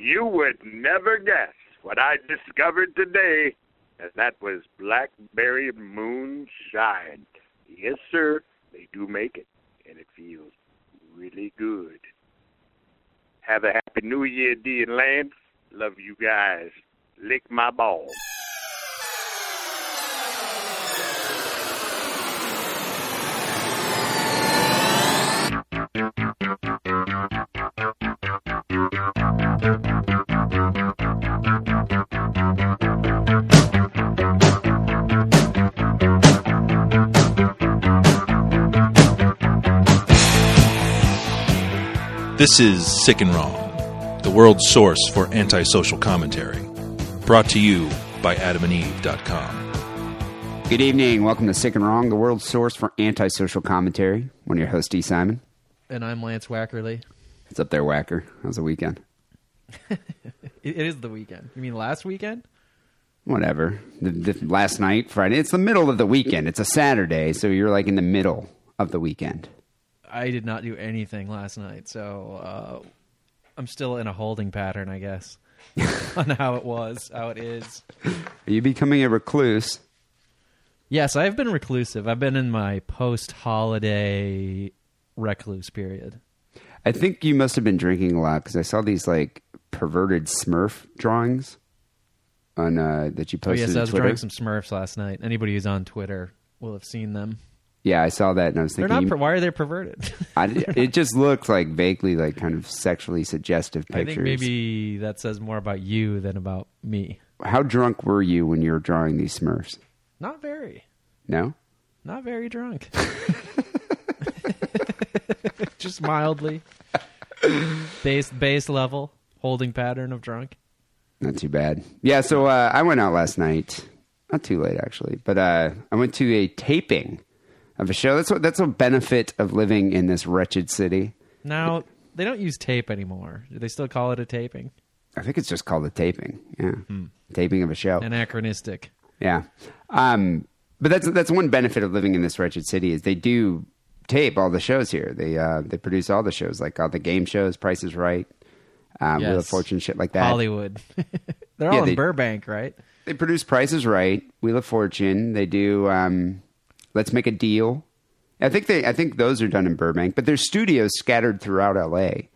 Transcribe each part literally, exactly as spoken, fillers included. You would never guess what I discovered today, and that was Blackberry Moonshine. Yes, sir, they do make it, and it feels really good. Have a happy new year, D and Lance. Love you guys. Lick my balls. This is Sick and Wrong, the world's source for antisocial commentary, brought to you by adam and eve dot com. Good evening. Welcome to Sick and Wrong, the world's source for antisocial commentary. One of your hosts, D. Simon. And I'm Lance Wackerly. It's up there, Wacker. How's the weekend? It is the weekend. You mean last weekend? Whatever. The, the, last night, Friday. It's the middle of the weekend. It's a Saturday, so you're like in the middle of the weekend. I did not do anything last night, so uh, I'm still in a holding pattern, I guess, on how it was, how it is. Are you becoming a recluse? Yes, I've been reclusive. I've been in my post-holiday recluse period. I think you must have been drinking a lot, because I saw these like perverted Smurf drawings on uh, that you posted on Twitter. Oh, yes, I was drawing some Smurfs last night. Anybody who's on Twitter will have seen them. Yeah, I saw that, and I was thinking... They're not per- why are they perverted? I, it just looked like vaguely, like kind of sexually suggestive pictures. I think maybe that says more about you than about me. How drunk were you when you were drawing these Smurfs? Not very. No? Not very drunk. Just mildly. Base, base level, holding pattern of drunk. Not too bad. Yeah, so uh, I went out last night. Not too late, actually. But uh, I went to a taping of a show. That's what, that's a benefit of living in this wretched city. Now, they don't use tape anymore. Do they still call it a taping? I think it's just called a taping. Yeah. Hmm. Taping of a show. Anachronistic. Yeah. Um, but that's that's one benefit of living in this wretched city is they do tape all the shows here. They uh, they produce all the shows, like all the game shows, Price is Right, um, yes. Wheel of Fortune, shit like that. Hollywood. They're all yeah, in they, Burbank, right? They produce Price is Right, Wheel of Fortune. They do... Um, Let's Make a Deal. I think they. I think those are done in Burbank, but there's studios scattered throughout L A.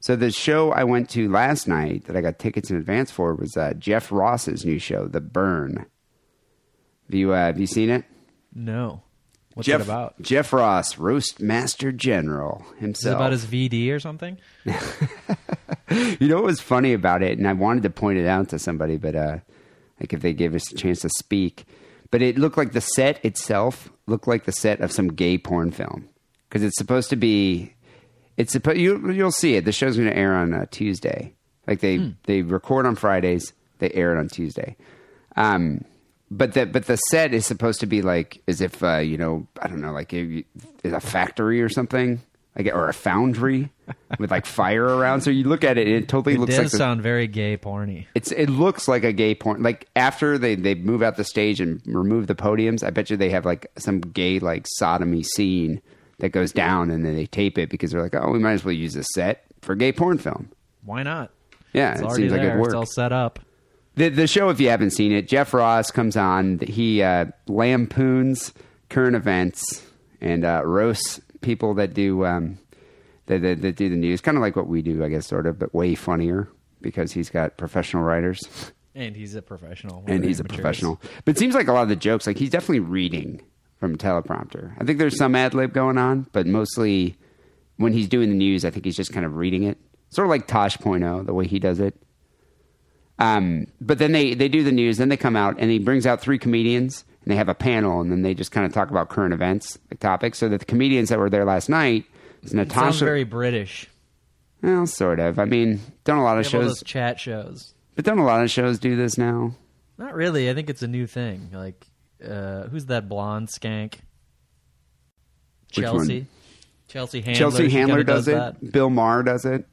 So the show I went to last night that I got tickets in advance for was uh, Jeff Ross's new show, The Burn. Have you, uh, have you seen it? No. What's Jeff, it about? Jeff Ross, Roast Master General himself. Is it about his V D or something? You know what was funny about it, and I wanted to point it out to somebody, but uh, like if they gave us a chance to speak... But it looked like the set itself looked like the set of some gay porn film because it's supposed to be. It's supposed you you'll see it. The show's going to air on uh, Tuesday. Like they mm. they record on Fridays, they air it on Tuesday. Um, but the but the set is supposed to be like as if uh, you know I don't know like a, a factory or something like or a foundry with like fire around. So you look at it, and it totally it looks. It does like sound the, very gay porny. It's it looks like a gay porn. Like after they, they move out the stage and remove the podiums, I bet you they have like some gay like sodomy scene that goes down, and then they tape it because they're like, oh, we might as well use this set for a gay porn film. Why not? Yeah, it's it seems there. like it works. It's all set up. The the show, if you haven't seen it, Jeff Ross comes on. He uh, lampoons current events and uh, roasts people that do. Um, That, that, that do the news, kind of like what we do, I guess, sort of, but way funnier because he's got professional writers. And he's a professional. And he's amateurs. a professional. But it seems like a lot of the jokes, like he's definitely reading from a teleprompter. I think there's some ad-lib going on, but mostly when he's doing the news, I think he's just kind of reading it. Sort of like Tosh.oh, the way he does it. Um, but then they, they do the news, then they come out, and he brings out three comedians, and they have a panel, and then they just kind of talk about current events, like topics, so that the comedians that were there last night... It's Natasha. It sounds very British. Well, sort of. I mean, don't a lot of shows... Those chat shows. But don't a lot of shows do this now? Not really. I think it's a new thing. Like, uh, who's that blonde skank? Which Chelsea. One? Chelsea Handler. Chelsea Handler does, does it. Bill Maher does it.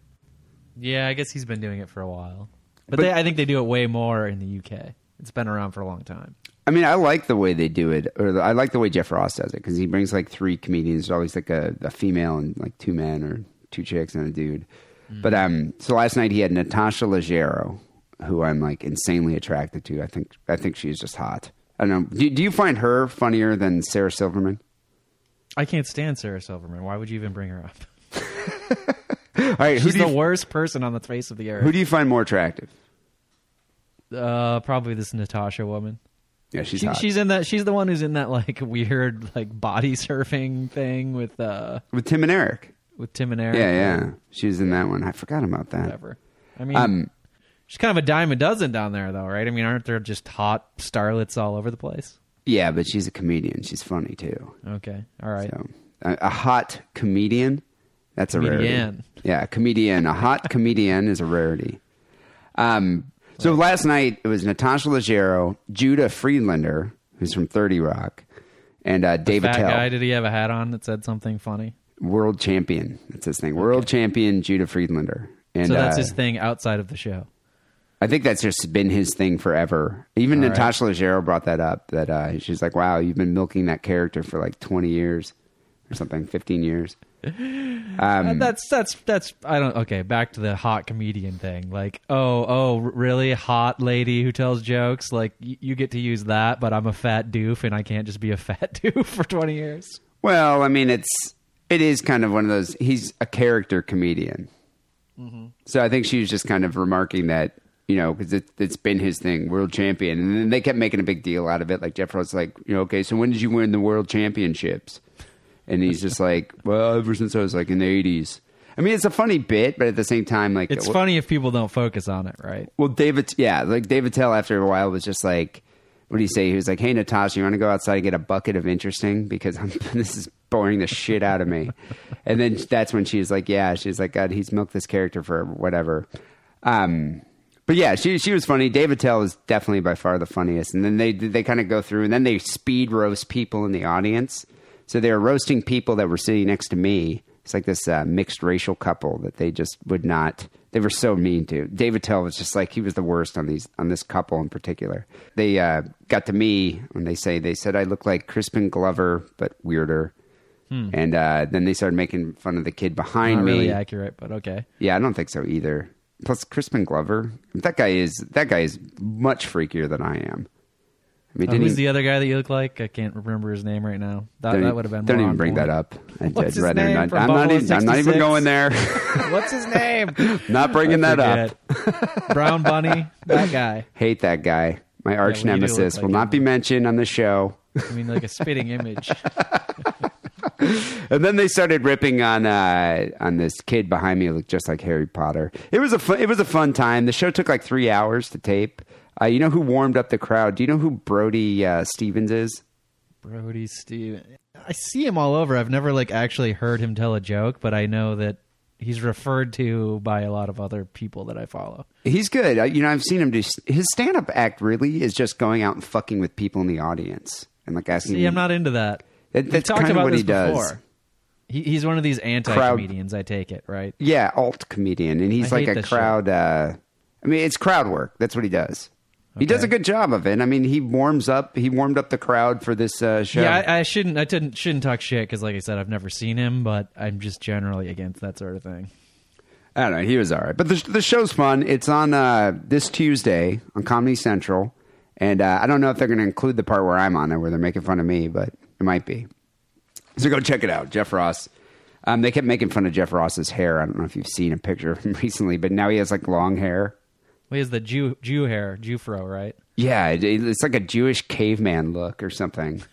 Yeah, I guess he's been doing it for a while. But, but they, I think they do it way more in the U K. It's been around for a long time. I mean, I like the way they do it, or I like the way Jeff Ross does it because he brings like three comedians. There's always like a, a female and like two men or two chicks and a dude. Mm. But um, so last night he had Natasha Leggero, who I'm like insanely attracted to. I think I think she's just hot. I don't know. Do, do you find her funnier than Sarah Silverman? I can't stand Sarah Silverman. Why would you even bring her up? All right, she's the you, worst person on the face of the earth. Who do you find more attractive? Uh, probably this Natasha woman. Yeah, she's she, hot. She's in that. She's the one who's in that like weird like body surfing thing with uh with Tim and Eric. With Tim and Eric. Yeah, yeah. She's in that one. I forgot about that. Whatever. I mean, um, she's kind of a dime a dozen down there, though, right? I mean, aren't there just hot starlets all over the place? Yeah, but she's a comedian. She's funny too. Okay, all right. So, a, a hot comedian. That's a comedian. Rarity. Yeah, a comedian. A hot comedian is a rarity. Um. So last night, it was Natasha Leggero, Judah Friedlander, who's from thirty Rock, and uh, David Attell. Guy, did he have a hat on that said something funny? World champion. That's his thing. World okay. champion Judah Friedlander. And, so that's uh, his thing outside of the show. I think that's just been his thing forever. Even All Natasha right. Leggero brought that up. That uh, she's like, wow, you've been milking that character for like twenty years or something, fifteen years. Um, that's that's that's I don't okay back to the hot comedian thing, like oh oh really hot lady who tells jokes, like y- you get to use that, but I'm a fat doof and I can't just be a fat doof for twenty years. Well, I mean, it's it is kind of one of those, he's a character comedian. Mm-hmm. So I think she was just kind of remarking that, you know, because it, it's been his thing, world champion, and then they kept making a big deal out of it, like Jeff Ross, like, you know, okay, so when did you win the world championships? And he's just like, well, ever since I was like in the eighties. I mean, it's a funny bit, but at the same time, like... It's well, funny if people don't focus on it, right? Well, David... Yeah, like David Attell after a while was just like, what do you say? He was like, hey, Natasha, you want to go outside and get a bucket of interesting? Because I'm, this is boring the shit out of me. And then that's when she's like, yeah, she's like, God, he's milked this character for whatever. Um, but yeah, she she was funny. David Attell is definitely by far the funniest. And then they they kind of go through, and then they speed roast people in the audience. So they were roasting people that were sitting next to me. It's like this uh, mixed racial couple that they just would not. They were so mean to. David Attell was just like, he was the worst on these on this couple in particular. They uh, got to me when they say they said I look like Crispin Glover but weirder. Hmm. And uh, then they started making fun of the kid behind not me. Not really accurate, but okay. Yeah, I don't think so either. Plus Crispin Glover, that guy is that guy is much freakier than I am. I mean, oh, who's even, the other guy that you look like? I can't remember his name right now. That, that would have been. Don't even bring point. That up. I What's his rather name not, from I'm not even. sixty-six? I'm not even going there. What's his name? Not bringing that up. Brown Bunny. That guy. Hate that guy. My arch yeah, nemesis like will him. Not be mentioned on the show. I mean, like a spitting image. And then they started ripping on uh, on this kid behind me who looked just like Harry Potter. It was a fun, it was a fun time. The show took like three hours to tape. Uh, you know who warmed up the crowd? Do you know who Brody uh, Stevens is? Brody Stevens. I see him all over. I've never like actually heard him tell a joke, but I know that he's referred to by a lot of other people that I follow. He's good. Uh, you know, I've seen him do... St- his stand-up act really is just going out and fucking with people in the audience. And like asking... See, I'm not into that. that that's kind of what he does. Before. He, he's one of these anti-comedians, crowd. I take it, right? Yeah, alt-comedian. And he's I like a crowd... Uh, I mean, it's crowd work. That's what he does. Okay. He does a good job of it. I mean, he warms up. He warmed up the crowd for this uh, show. Yeah, I, I shouldn't. I didn't, shouldn't talk shit because, like I said, I've never seen him. But I'm just generally against that sort of thing. I don't know. He was all right. But the the show's fun. It's on uh, this Tuesday on Comedy Central, and uh, I don't know if they're going to include the part where I'm on it, where they're making fun of me, but it might be. So go check it out, Jeff Ross. Um, they kept making fun of Jeff Ross's hair. I don't know if you've seen a picture of him recently, but now he has like long hair. Well, he has the Jew Jew hair, Jew fro, right? Yeah, it, it's like a Jewish caveman look or something.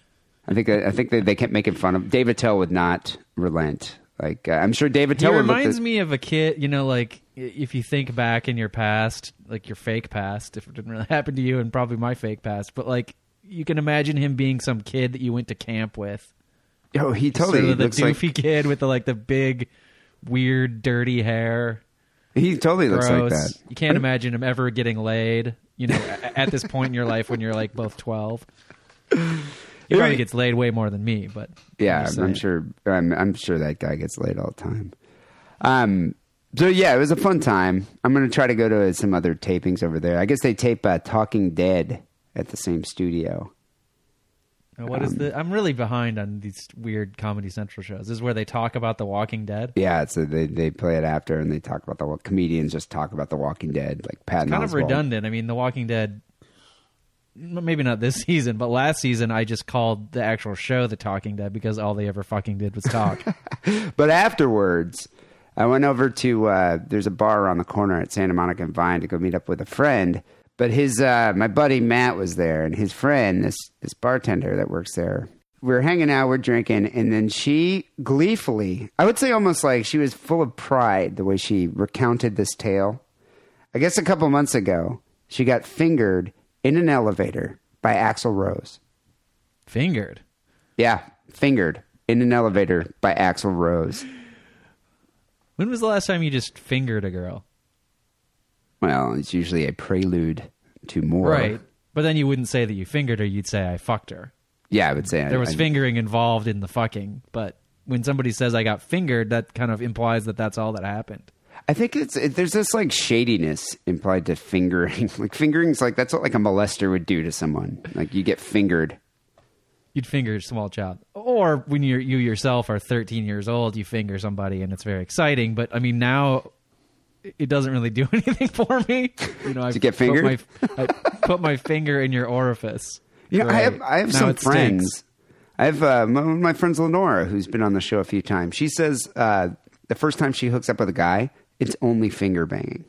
I think I think they, they kept making fun of David Attell would not relent. Like uh, I'm sure David Attell. He reminds me of a kid, you know, like if you think back in your past, like your fake past, if it didn't really happen to you, and probably my fake past, but like you can imagine him being some kid that you went to camp with. Oh, he totally sort of the looks doofy like... kid with the like the big, weird, dirty hair. He totally Gross. Looks like that. You can't imagine him ever getting laid, you know, at this point in your life when you're like both twelve. He probably gets laid way more than me, but yeah, I'm, I'm sure. I'm, I'm sure that guy gets laid all the time. Um, so yeah, it was a fun time. I'm gonna try to go to some other tapings over there. I guess they tape uh, Talking Dead at the same studio. What um, is the? I'm really behind on these weird Comedy Central shows. This is where they talk about The Walking Dead. Yeah, so they they play it after, and they talk about the comedians just talk about The Walking Dead, like Patton Oswalt. It's kind of redundant. I mean, The Walking Dead. Maybe not this season, but last season I just called the actual show The Talking Dead because all they ever fucking did was talk. But afterwards, I went over to uh, there's a bar around the corner at Santa Monica and Vine to go meet up with a friend. But his, uh, my buddy Matt was there, and his friend, this this bartender that works there, we were hanging out, we're drinking, and then she gleefully, I would say almost like she was full of pride the way she recounted this tale. I guess a couple months ago, she got fingered in an elevator by Axl Rose. Fingered? Yeah, fingered in an elevator by Axl Rose. When was the last time you just fingered a girl? Well, it's usually a prelude to more. Right. But then you wouldn't say that you fingered her. You'd say, I fucked her. Yeah, I would say. There I, was I, fingering involved in the fucking. But when somebody says I got fingered, that kind of implies that that's all that happened. I think it's it, there's this like shadiness implied to fingering. Like fingering's like, that's what like a molester would do to someone. Like you get fingered. You'd finger a small child. Or when you're, you yourself are thirteen years old, you finger somebody and it's very exciting. But I mean, now... it doesn't really do anything for me. You know, I get fingered. Put my, I put my finger in your orifice. Yeah, right? I have. I have now some friends. Stinks. I have uh, my, my friend Lenora, who's been on the show a few times. She says uh, the first time she hooks up with a guy, it's only finger banging,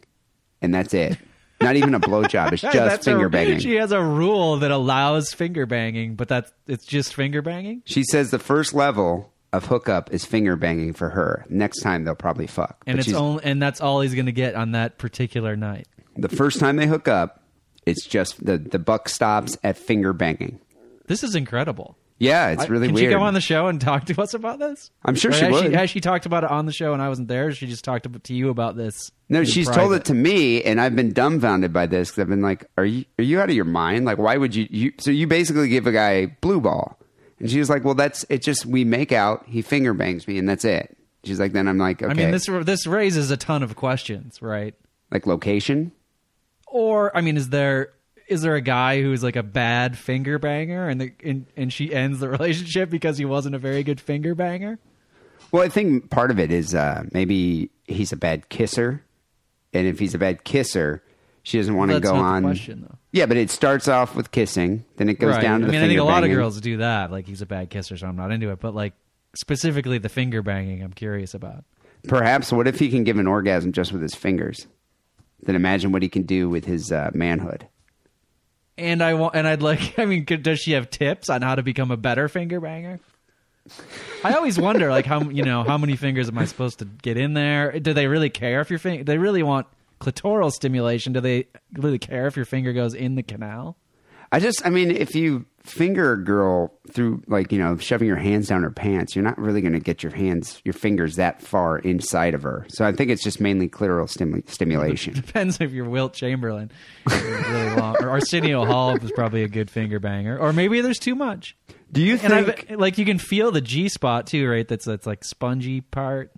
and that's it. Not even a blowjob. It's just finger banging. A, she has a rule that allows finger banging, but that's it's just finger banging. She says the first level of hookup is finger banging for her. Next time they'll probably fuck. And but it's only, and that's all he's going to get on that particular night. The first time they hook up, it's just the, the buck stops at finger banging. This is incredible. Yeah, it's really I, can weird. Can she go on the show and talk to us about this? I'm sure or she has would. She, has she talked about it on the show and I wasn't there? Or she just talked to you about this? No, she's private? Told it to me, and I've been dumbfounded by this because I've been like, "Are you are you out of your mind? Like, why would you?" you so you basically give a guy blue ball. And she was like, well, that's, it just, we make out, he finger bangs me, and that's it. She's like, then I'm like, okay. I mean, this this raises a ton of questions, right? Like location? Or, I mean, is there, is there a guy who's like a bad finger banger, and, the, and, and she ends the relationship because he wasn't a very good finger banger? Well, I think part of it is uh, maybe he's a bad kisser, and if he's a bad kisser... she doesn't want well, to go on. Question, yeah, but it starts off with kissing, then it goes right. down to I the mean, finger I think a lot banging. Of girls do that. Like, he's a bad kisser, so I'm not into it. But, like, specifically the finger banging, I'm curious about. Perhaps, what if he can give an orgasm just with his fingers? Then imagine what he can do with his uh, manhood. And, I want, and I'd like, I mean, could, does she have tips on how to become a better finger banger? I always wonder, like, how you know, how many fingers am I supposed to get in there? Do they really care if your finger? They really want... clitoral stimulation. Do they really care if your finger goes in the canal? I just, I mean, if you finger a girl through, like, you know, shoving your hands down her pants, you're not really going to get your hands, your fingers that far inside of her. So I think it's just mainly clitoral stimu- stimulation. It depends if you're Wilt Chamberlain. You're really long. Or Arsenio Hall is probably a good finger banger. Or maybe there's too much. Do you think... And I've, like, you can feel the G-spot, too, right? That's, that's like, spongy part.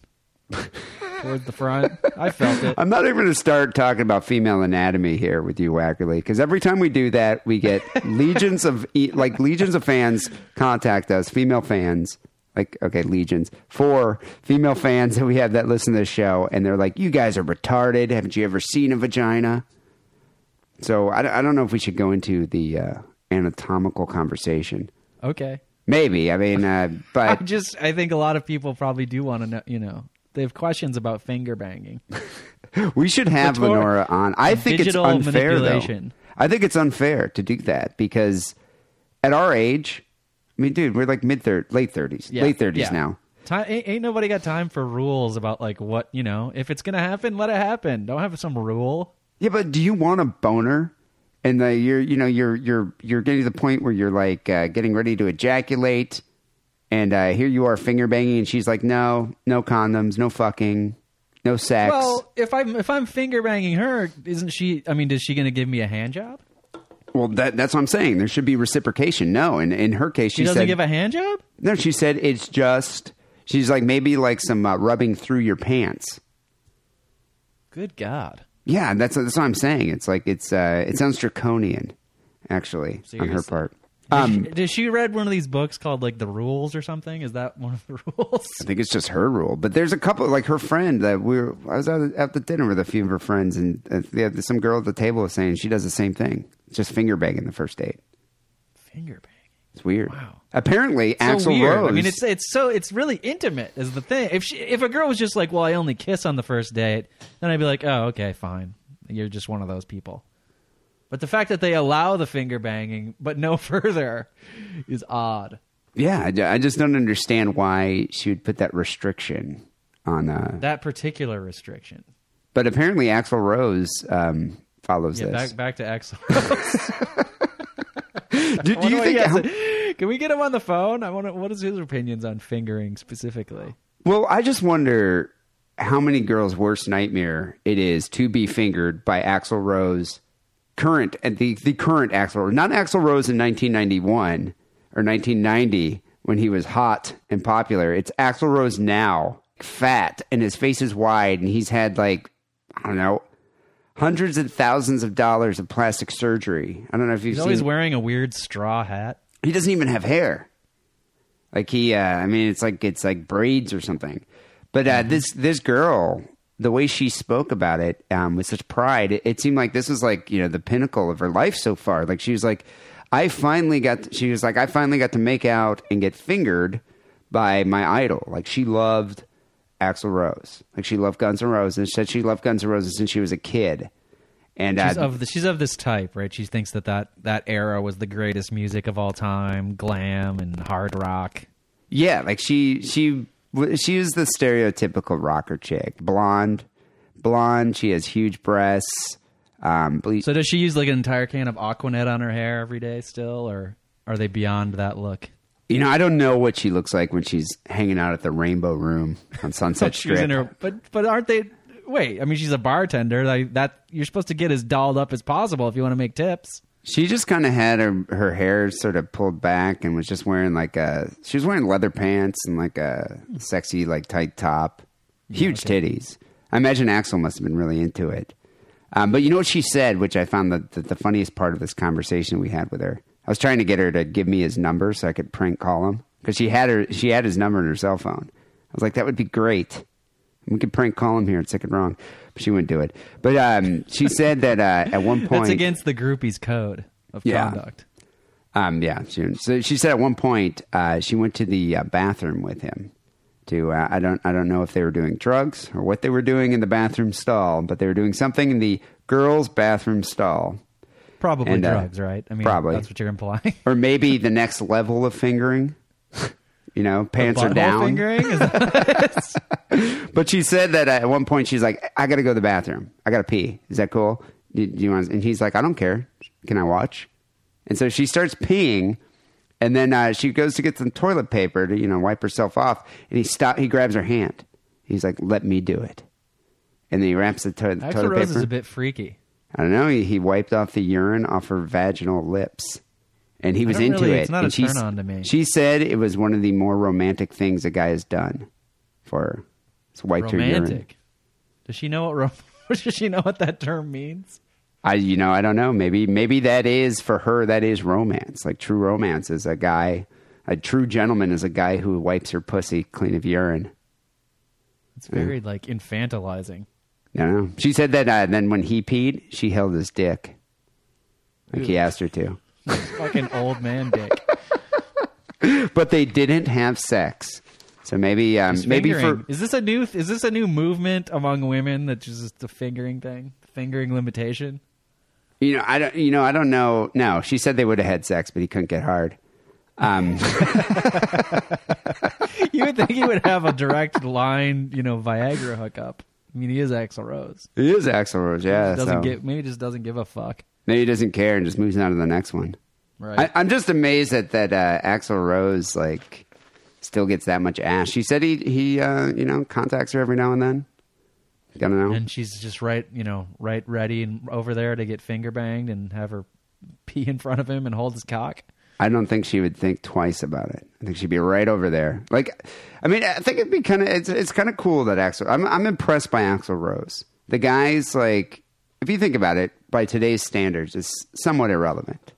Towards the front. I felt it. I'm not even going to start talking about female anatomy here with you, Wackerly, because every time we do that, we get legions of like legions of fans contact us, female fans, like, okay, legions, four female fans that we have that listen to this show, and they're like, you guys are retarded. Haven't you ever seen a vagina? So I, I don't know if we should go into the uh, anatomical conversation. Okay. Maybe. I mean, uh, but... I just, I think a lot of people probably do want to know, you know... They have questions about finger banging. We should have Latour, Lenora on. I think it's unfair, though. I think it's unfair to do that because at our age, I mean, dude, we're like mid thirties, late thirties, yeah. late thirties yeah. now. Time, ain't, ain't nobody got time for rules about like what, you know, if it's going to happen, let it happen. Don't have some rule. Yeah, but do you want a boner? And the, you're, you know, you're, you're, you're getting to the point where you're like uh, getting ready to ejaculate. And uh, here you are finger banging, and she's like, "No, no condoms, no fucking, no sex." Well, if I'm if I'm finger banging her, isn't she? I mean, is she going to give me a hand job? Well, that that's what I'm saying. There should be reciprocation. No, and in her case, she, she doesn't said, give a hand job. No, she said it's just. She's like maybe like some uh, rubbing through your pants. Good God! Yeah, that's that's what I'm saying. It's like it's uh, it sounds draconian, actually, seriously? On her part. Um, did, she, did she read one of these books called like The Rules or something? Is that one of the rules? I think it's just her rule. But there's a couple, like her friend that we were, I was out at the dinner with a few of her friends, and uh, some girl at the table was saying she does the same thing. Just finger banging the first date. Finger banging. It's weird. Wow. Apparently, so Axl weird. Rose. I mean, it's it's so it's really intimate is the thing. If she, if a girl was just like, well, I only kiss on the first date, then I'd be like, oh, okay, fine. You're just one of those people. But the fact that they allow the finger banging, but no further, is odd. Yeah, I, I just don't understand why she would put that restriction on uh, that particular restriction. But apparently, Axl Rose um, follows yeah, this. Back, back to Axl Rose. Do, do you think? How, to, can we get him on the phone? I want to. What is his opinions on fingering specifically? Well, I just wonder how many girls' worst nightmare it is to be fingered by Axl Rose, current and the the current Axl Rose, not Axl Rose in nineteen ninety-one or nineteen ninety when he was hot and popular. It's Axl Rose now, fat and his face is wide, and he's had like I don't know. Hundreds and thousands of dollars of plastic surgery. I don't know if you've He's seen... He's always wearing a weird straw hat. He doesn't even have hair. Like he, uh, I mean, it's like it's like braids or something. But uh, mm-hmm. this this girl, the way she spoke about it um, with such pride, it, it seemed like this was like, you know, the pinnacle of her life so far. Like she was like, I finally got... To, she was like, I finally got to make out and get fingered by my idol. Like she loved... Axl Rose, like she loved Guns N' Roses, and said she loved Guns N' Roses since she was a kid. And she's, uh, of the, she's of this type, right? She thinks that, that that era was the greatest music of all time, glam and hard rock. Yeah, like she she she is the stereotypical rocker chick, blonde, blonde. She has huge breasts. Um, ble- so does she use like an entire can of Aquanet on her hair every day still, or are they beyond that look? You know, I don't know what she looks like when she's hanging out at the Rainbow Room on Sunset Strip. In her, but but aren't they? Wait, I mean, she's a bartender. Like that, you're supposed to get as dolled up as possible if you want to make tips. She just kind of had her, her hair sort of pulled back and was just wearing like a. She was wearing leather pants and like a sexy like tight top, huge yeah, okay. titties. I imagine Axl must have been really into it. Um, but you know what she said, which I found the, the the funniest part of this conversation we had with her. I was trying to get her to give me his number so I could prank call him because she had her she had his number in her cell phone. I was like, that would be great. We could prank call him here at Sick and Wrong. But she wouldn't do it. But um, she said that uh, at one point... That's against the groupie's code of yeah. conduct. Um, yeah. She, so she said at one point uh, she went to the uh, bathroom with him. To uh, I don't I don't know if they were doing drugs or what they were doing in the bathroom stall, but they were doing something in the girls' bathroom stall. Probably and, drugs, uh, right? I mean, probably. That's what you're implying. Or maybe the next level of fingering. You know, pants are down. Fingering? Is that but she said that at one point she's like, I got to go to the bathroom. I got to pee. Is that cool? Do, do you want? And he's like, I don't care. Can I watch? And so she starts peeing, and then uh, she goes to get some toilet paper to, you know, wipe herself off. And he stop. He grabs her hand. He's like, let me do it. And then he wraps the, to- the toilet paper. Axl Rose is a bit freaky. I don't know. He, he wiped off the urine off her vaginal lips, and he was into really, it. It's not and a she, turn on to me. She said it was one of the more romantic things a guy has done for her. It's wiped romantic. her urine. Does she know what? Does she know what that term means? I, you know, I don't know. Maybe, maybe that is for her. That is romance. Like true romance is a guy, a true gentleman is a guy who wipes her pussy clean of urine. It's very yeah. like infantilizing. I don't know. She said that uh, then when he peed, she held his dick. Like Dude. he asked her to. Fucking old man dick. But they didn't have sex. So maybe um, maybe for Is this a new is this a new movement among women that's just the fingering thing? Fingering limitation? You know, I don't you know, I don't know. No, she said they would have had sex, but he couldn't get hard. Um You would think he would have a direct line, you know, Viagra hookup. I mean, he is Axl Rose. He is Axl Rose, yeah. He doesn't so. give, maybe he just doesn't give a fuck. Maybe he doesn't care and just moves on to the next one. Right. I, I'm just amazed at that uh, Axl Rose, like, still gets that much ass. She said he, he uh, you know, contacts her every now and then. I don't know. And she's just right, you know, right ready and over there to get finger banged and have her pee in front of him and hold his cock. I don't think she would think twice about it. I think she'd be right over there. Like, I mean, I think it'd be kind of, it's it's kind of cool that Axl, I'm I'm impressed by Axl Rose. The guy's like, if you think about it, by today's standards, is somewhat irrelevant.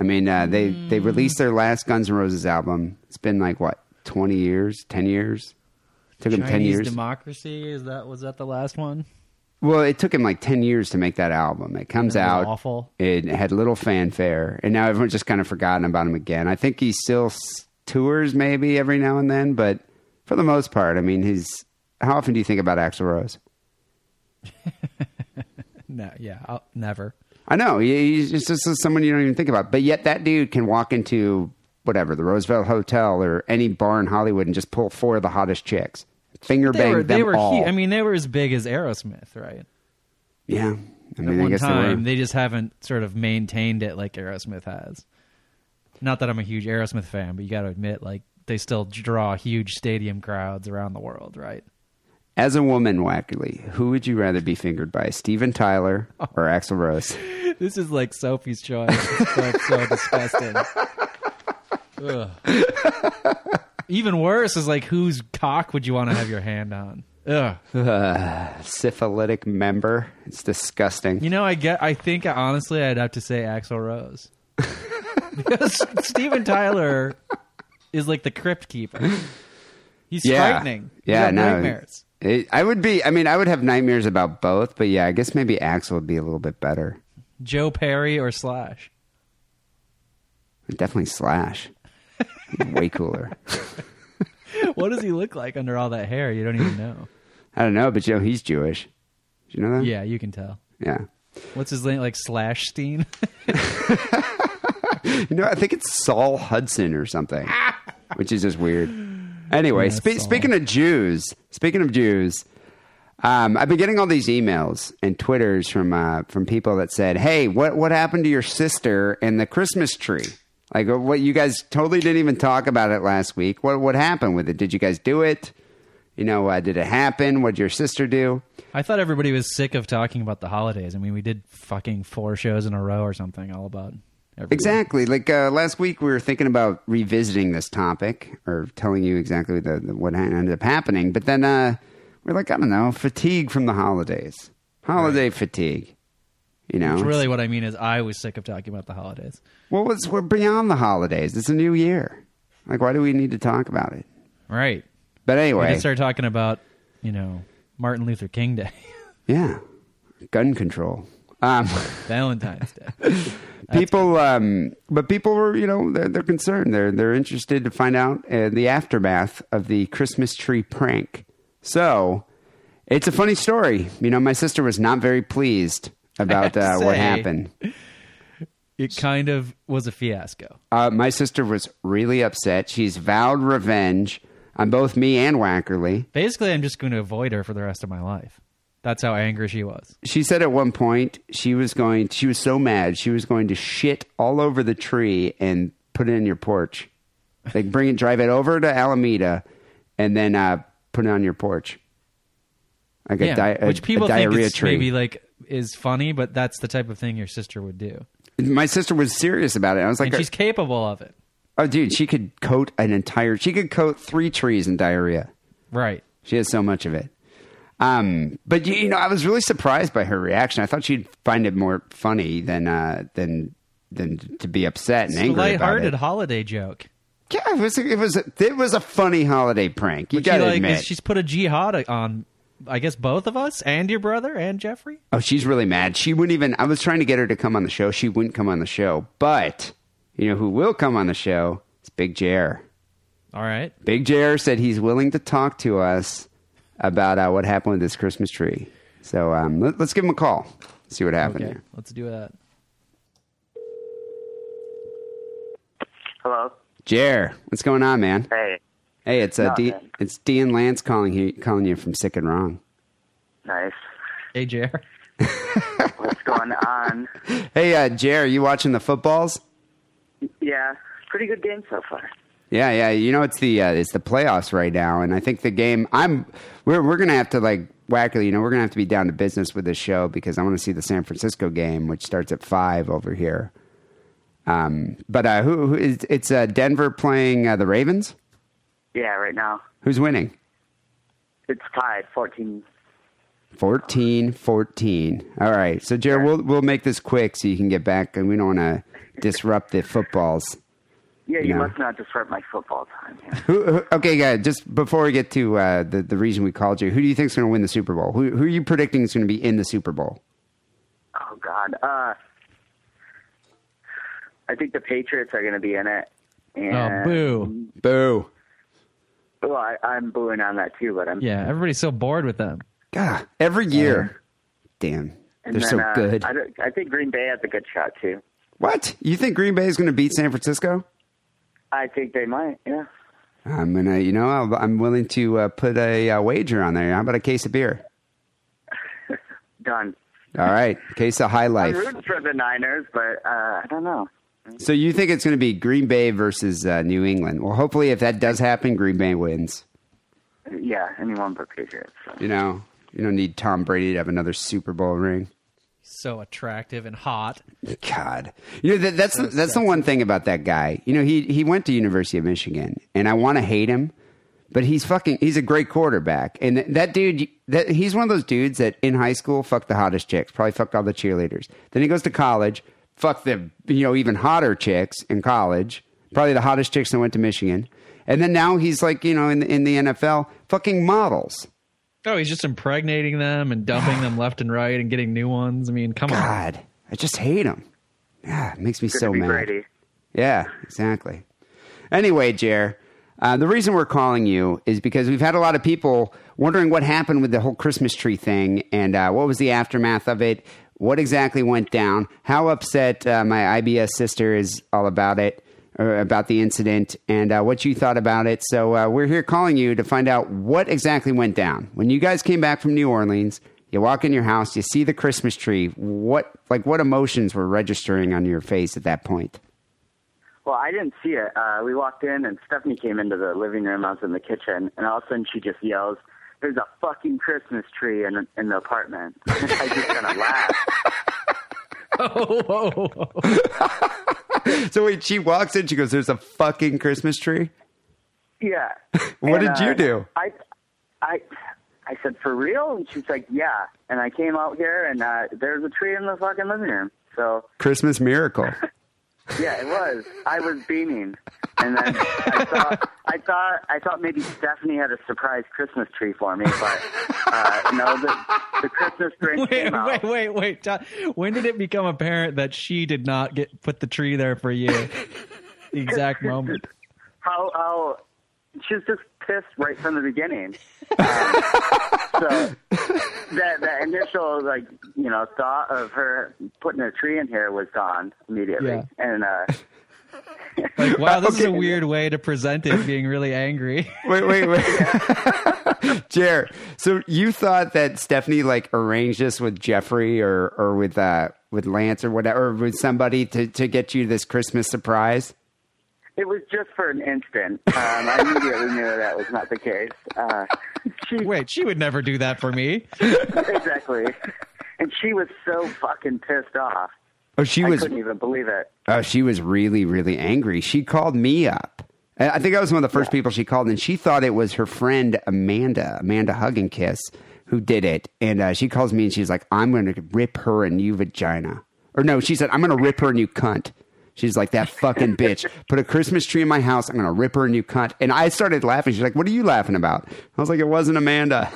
I mean, uh, they, mm. they released their last Guns N' Roses album. It's been like, what, twenty years, ten years? It took Chinese him ten years. Democracy, is that, was that the last one? Well, it took him like ten years to make that album. It comes out. Awful. It had little fanfare. And now everyone's just kind of forgotten about him again. I think he still tours maybe every now and then. But for the most part, I mean, he's... How often do you think about Axl Rose? No, yeah, I'll, never. I know. He's just, just someone you don't even think about. But yet that dude can walk into whatever, the Roosevelt Hotel or any bar in Hollywood and just pull four of the hottest chicks. Finger bang them they were all. He, I mean, they were as big as Aerosmith, right? Yeah. I mean, At one I guess time, they, they just haven't sort of maintained it like Aerosmith has. Not that I'm a huge Aerosmith fan, but you got to admit, like, they still draw huge stadium crowds around the world, right? As a woman, Wackerly, who would you rather be fingered by, Steven Tyler or Axl Rose? This is like Sophie's Choice. It's like so disgusting. Ugh. Even worse is like, whose cock would you want to have your hand on? Ugh. Uh, syphilitic member. It's disgusting. You know, I get. I think honestly, I'd have to say Axl Rose because Steven Tyler is like the crypt keeper. He's yeah. frightening. He's yeah, no. Nightmares. It, I would be, I mean, I would have nightmares about both, but yeah, I guess maybe Axl would be a little bit better. Joe Perry or Slash? Definitely Slash. Way cooler. What does he look like under all that hair? You don't even know. I don't know, but you know, he's Jewish. Did you know that? Yeah, you can tell. Yeah. What's his name? Like Slashstein? You know, I think it's Saul Hudson or something, which is just weird. Anyway, yeah, spe- speaking of Jews, speaking of Jews, um, I've been getting all these emails and Twitters from uh, from people that said, "Hey, what what happened to your sister and the Christmas tree? Like, what you guys totally didn't even talk about it last week. What what happened with it? Did you guys do it? You know, uh, did it happen? What did your sister do?" I thought everybody was sick of talking about the holidays. I mean, we did fucking four shows in a row or something all about. Everybody. Exactly. Like uh, last week, we were thinking about revisiting this topic or telling you exactly the, the, what ended up happening. But then uh, we're like, I don't know, fatigue from the holidays. Holiday right. fatigue. You know, Which really what I mean is I was sick of talking about the holidays. Well, it's, we're beyond the holidays. It's a new year. Like, why do we need to talk about it? Right. But anyway. We can start talking about, you know, Martin Luther King Day. Yeah. Gun control. Um, Valentine's Day. People, um, but people were, you know, they're, they're concerned. They're they're interested to find out uh, the aftermath of the Christmas tree prank. So it's a funny story. You know, my sister was not very pleased about uh, say, what happened. It kind of was a fiasco. Uh, my sister was really upset. She's vowed revenge on both me and Wackerly. Basically, I'm just going to avoid her for the rest of my life. That's how angry she was. She said at one point she was going, she was so mad, she was going to shit all over the tree and put it in your porch. Like bring it, drive it over to Alameda and then uh, put it on your porch. Like yeah, a, di- which people a diarrhea think it's tree. Maybe like is funny, but that's the type of thing your sister would do. My sister was serious about it. I was like, and she's capable of it. Oh, dude, she could coat an entire, she could coat three trees in diarrhea. Right. She has so much of it. Um, but you know, I was really surprised by her reaction. I thought she'd find it more funny than uh, than than to be upset and it's angry. A lighthearted about it. Holiday joke. Yeah, it was it was it was a funny holiday prank. You but gotta she, like, admit, she's put a jihad on. I guess both of us and your brother and Jeffrey. Oh, she's really mad. She wouldn't even. I was trying to get her to come on the show. She wouldn't come on the show. But you know who will come on the show? It's Big Jer. All right. Big Jer said he's willing to talk to us about uh, what happened with this Christmas tree. So um, let, let's give him a call. See what happened okay, there. Let's do that. Hello? Jer, what's going on, man? Hey. Hey, it's uh, D- it's D and Lance calling you, calling you from Sick and Wrong. Nice. Hey, Jer. What's going on? Hey, uh, Jer, are you watching the footballs? Yeah, pretty good game so far. Yeah, yeah, you know it's the uh, it's the playoffs right now, and I think the game I'm we're we're gonna have to like Wackerly, you know, we're gonna have to be down to business with this show because I want to see the San Francisco game, which starts at five over here. Um, but uh, who, who is it's uh, Denver playing uh, the Ravens? Yeah, right now. Who's winning? It's tied, fourteen. fourteen fourteen. All right. So, Jared, we'll, we'll make this quick so you can get back, and we don't want to disrupt the footballs. Yeah, you, you know? Must not disrupt my football time. Yeah. Who, who, okay, guys, just before we get to uh, the, the reason we called you, who do you think is going to win the Super Bowl? Who, who are you predicting is going to be in the Super Bowl? Oh, God. Uh, I think the Patriots are going to be in it. And oh, boo. Boo. Well, I, I'm booing on that, too, but I'm... Yeah, everybody's so bored with them. God, every year. Damn, and they're then, so uh, good. I, I think Green Bay has a good shot, too. What? You think Green Bay is going to beat San Francisco? I think they might, yeah. I'm going to, you know, I'll, I'm willing to uh, put a uh, wager on there. How about a case of beer? Done. All right, case of high life. I'm rooting for the Niners, but uh, I don't know. So you think it's going to be Green Bay versus uh, New England? Well, hopefully if that does happen, Green Bay wins. Yeah, anyone but Patriots. So. You know, you don't need Tom Brady to have another Super Bowl ring. So attractive and hot. God. You know, that, that's so the, that's the one thing about that guy. You know, he, he went to University of Michigan, and I want to hate him, but he's fucking, he's a great quarterback. And th- that dude, that he's one of those dudes that in high school, fucked the hottest chicks, probably fucked all the cheerleaders. Then he goes to college, fuck the, you know, even hotter chicks in college, probably the hottest chicks that went to Michigan. And then now he's like, you know, in the, in the N F L, fucking models. Oh, he's just impregnating them and dumping them left and right and getting new ones. I mean, come God, on. God, I just hate him. Yeah, it makes me Good so mad. Brady. Yeah, exactly. Anyway, Jer, uh, the reason we're calling you is because we've had a lot of people wondering what happened with the whole Christmas tree thing and uh, what was the aftermath of it, what exactly went down, how upset uh, my I B S sister is all about it. About the incident and uh, what you thought about it. So uh, we're here calling you to find out what exactly went down. When you guys came back from New Orleans, you walk in your house, you see the Christmas tree. What, like, what emotions were registering on your face at that point? Well, I didn't see it. Uh, we walked in and Stephanie came into the living room. I was in the kitchen, and all of a sudden she just yells, "There's a fucking Christmas tree in in the apartment." I just kind of laughed. Oh, whoa, whoa. So wait, she walks in, she goes, "There's a fucking Christmas tree?" Yeah. What and, did uh, you do? I, I, I said, "For real?" And she's like, "Yeah." And I came out here, and uh, there's a tree in the fucking living room. So Christmas miracle. Yeah, it was. I was beaming, and then I thought, I thought, I thought maybe Stephanie had a surprise Christmas tree for me, but uh, no, the, the Christmas tree came out. Wait, wait, wait! When did it become apparent that she did not get put the tree there for you? The exact moment. How? How? She was just pissed right from the beginning. Um, so that that initial, like, you know, thought of her putting a tree in here was gone immediately. Yeah. And uh, like, wow, this okay. is a weird way to present it. Being really angry. Wait, wait, wait, Jer. So you thought that Stephanie like arranged this with Jeffrey or or with uh, with Lance or whatever, or with somebody to to get you this Christmas surprise? It was just for an instant. Um, I immediately knew that was not the case. Uh, she, Wait, she would never do that for me. Exactly. And she was so fucking pissed off. Oh, she I was, couldn't even believe it. Oh, she was really, really angry. She called me up. I think I was one of the first yeah. people she called, and she thought it was her friend Amanda, Amanda Hug and Kiss, who did it. And uh, she calls me, and she's like, "I'm going to rip her a new vagina." Or no, she said, "I'm going to rip her a new cunt." She's like, "That fucking bitch put a Christmas tree in my house. I'm going to rip her a new cunt." And I started laughing. She's like, "What are you laughing about?" I was like, "It wasn't Amanda."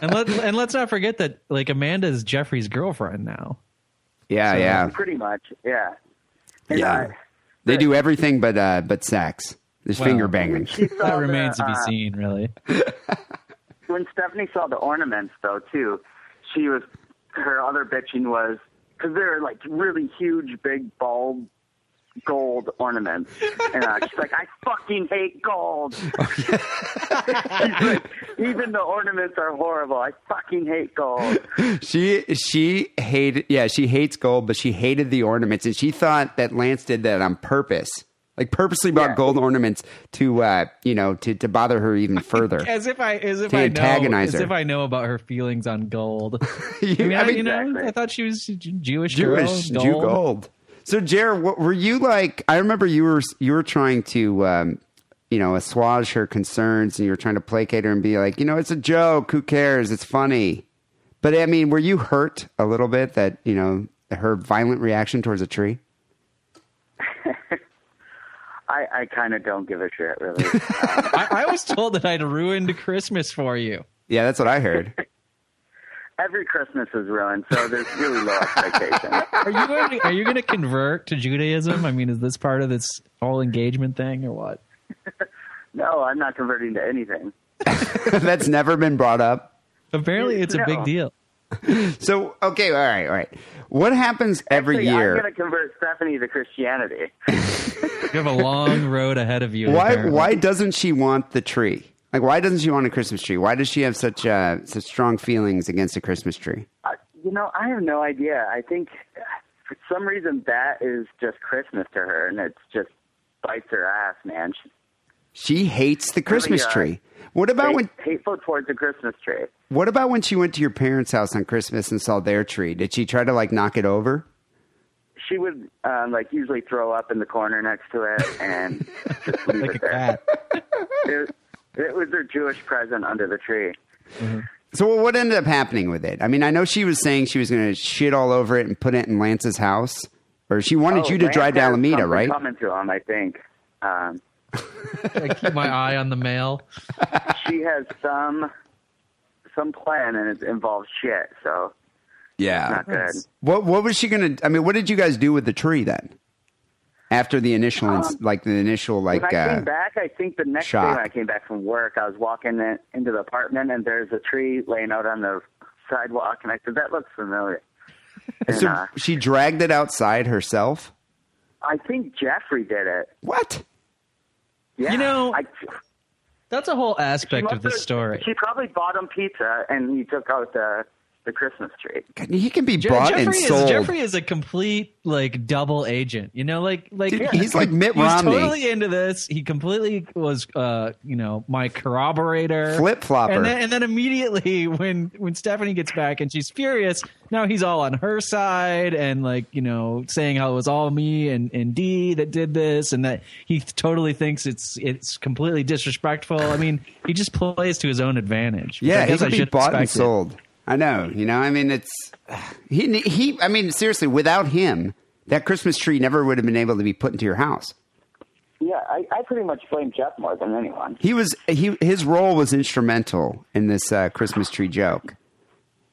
and, let, and let's not forget that, like, Amanda is Jeffrey's girlfriend now. Yeah, so, yeah. Pretty much, yeah. And yeah. I, they do everything but uh, but sex. There's well, finger banging. That remains the, uh, to be seen, really. When Stephanie saw the ornaments, though, too, she was, her other bitching was, because they're, like, really huge, big, bulb, gold ornaments, and uh, she's like, "I fucking hate gold." Oh, yeah. She's like, "Even the ornaments are horrible. I fucking hate gold." She she hated yeah she hates gold, but she hated the ornaments, and she thought that Lance did that on purpose, like purposely bought yeah. gold ornaments to uh, you know to, to bother her even further. As if I as if to I antagonize know, her. As if I know about her feelings on gold. you, I mean, I, mean, you know, exactly. I thought she was Jewish. Jewish girl, gold. Jew gold. So, Jared, what were you like? I remember you were you were trying to, um, you know, assuage her concerns, and you were trying to placate her and be like, you know, "It's a joke. Who cares? It's funny." But, I mean, were you hurt a little bit that, you know, her violent reaction towards a tree? I, I kind of don't give a shit, really. Um, I, I was told that I'd ruined Christmas for you. Yeah, that's what I heard. Every Christmas is ruined, so there's really low expectation. Are you going to, are you going to convert to Judaism? I mean, is this part of this whole engagement thing or what? No, I'm not converting to anything. That's never been brought up. Apparently, it's no. a big deal. So, okay, all right, all right. What happens every Actually, year? I'm going to convert Stephanie to Christianity. You have a long road ahead of you. Why? Apparently. Why doesn't she want the tree? Like, why doesn't she want a Christmas tree? Why does she have such uh, such strong feelings against a Christmas tree? Uh, you know, I have no idea. I think for some reason that is just Christmas to her, and it just bites her ass, man. She, she hates the Christmas really, uh, tree. What about hate, when hateful towards the Christmas tree? What about when she went to your parents' house on Christmas and saw their tree? Did she try to like knock it over? She would um, like usually throw up in the corner next to it and just leave like it there. It, It was their Jewish present under the tree. Mm-hmm. So what ended up happening with it? I mean, I know she was saying she was going to shit all over it and put it in Lance's house. Or she wanted oh, you to Lance drive to Alameda, right? Coming to him, I think. Um, I keep my eye on the mail. She has some some plan, and it involves shit, so yeah, it's not good. What, what was she going to – I mean, what did you guys do with the tree then? After the initial, um, like the initial, like when I came uh, back, I think the next shock. day when I came back from work, I was walking in, into the apartment, and there's a tree laying out on the sidewalk, and I said, "That looks familiar." And, so uh, she dragged it outside herself. I think Jeffrey did it. What? Yeah, you know, I, that's a whole aspect of the story. She probably bought him pizza, and he took out the. The Christmas tree. He can be bought Jeffrey and sold. Is, Jeffrey is a complete like double agent. You know, like like Dude, yeah, he's like Mitt he Romney. He's totally into this. He completely was, uh, you know, my corroborator, flip flopper. And, and then immediately when when Stephanie gets back and she's furious, now he's all on her side and like you know saying how it was all me and and Dee that did this and that he totally thinks it's it's completely disrespectful. I mean, he just plays to his own advantage. Yeah, he can be bought and sold. It. I know, you know, I mean, it's, he, he, I mean, seriously, without him, that Christmas tree never would have been able to be put into your house. Yeah, I, I pretty much blame Jeff more than anyone. He was, he, his role was instrumental in this uh, Christmas tree joke,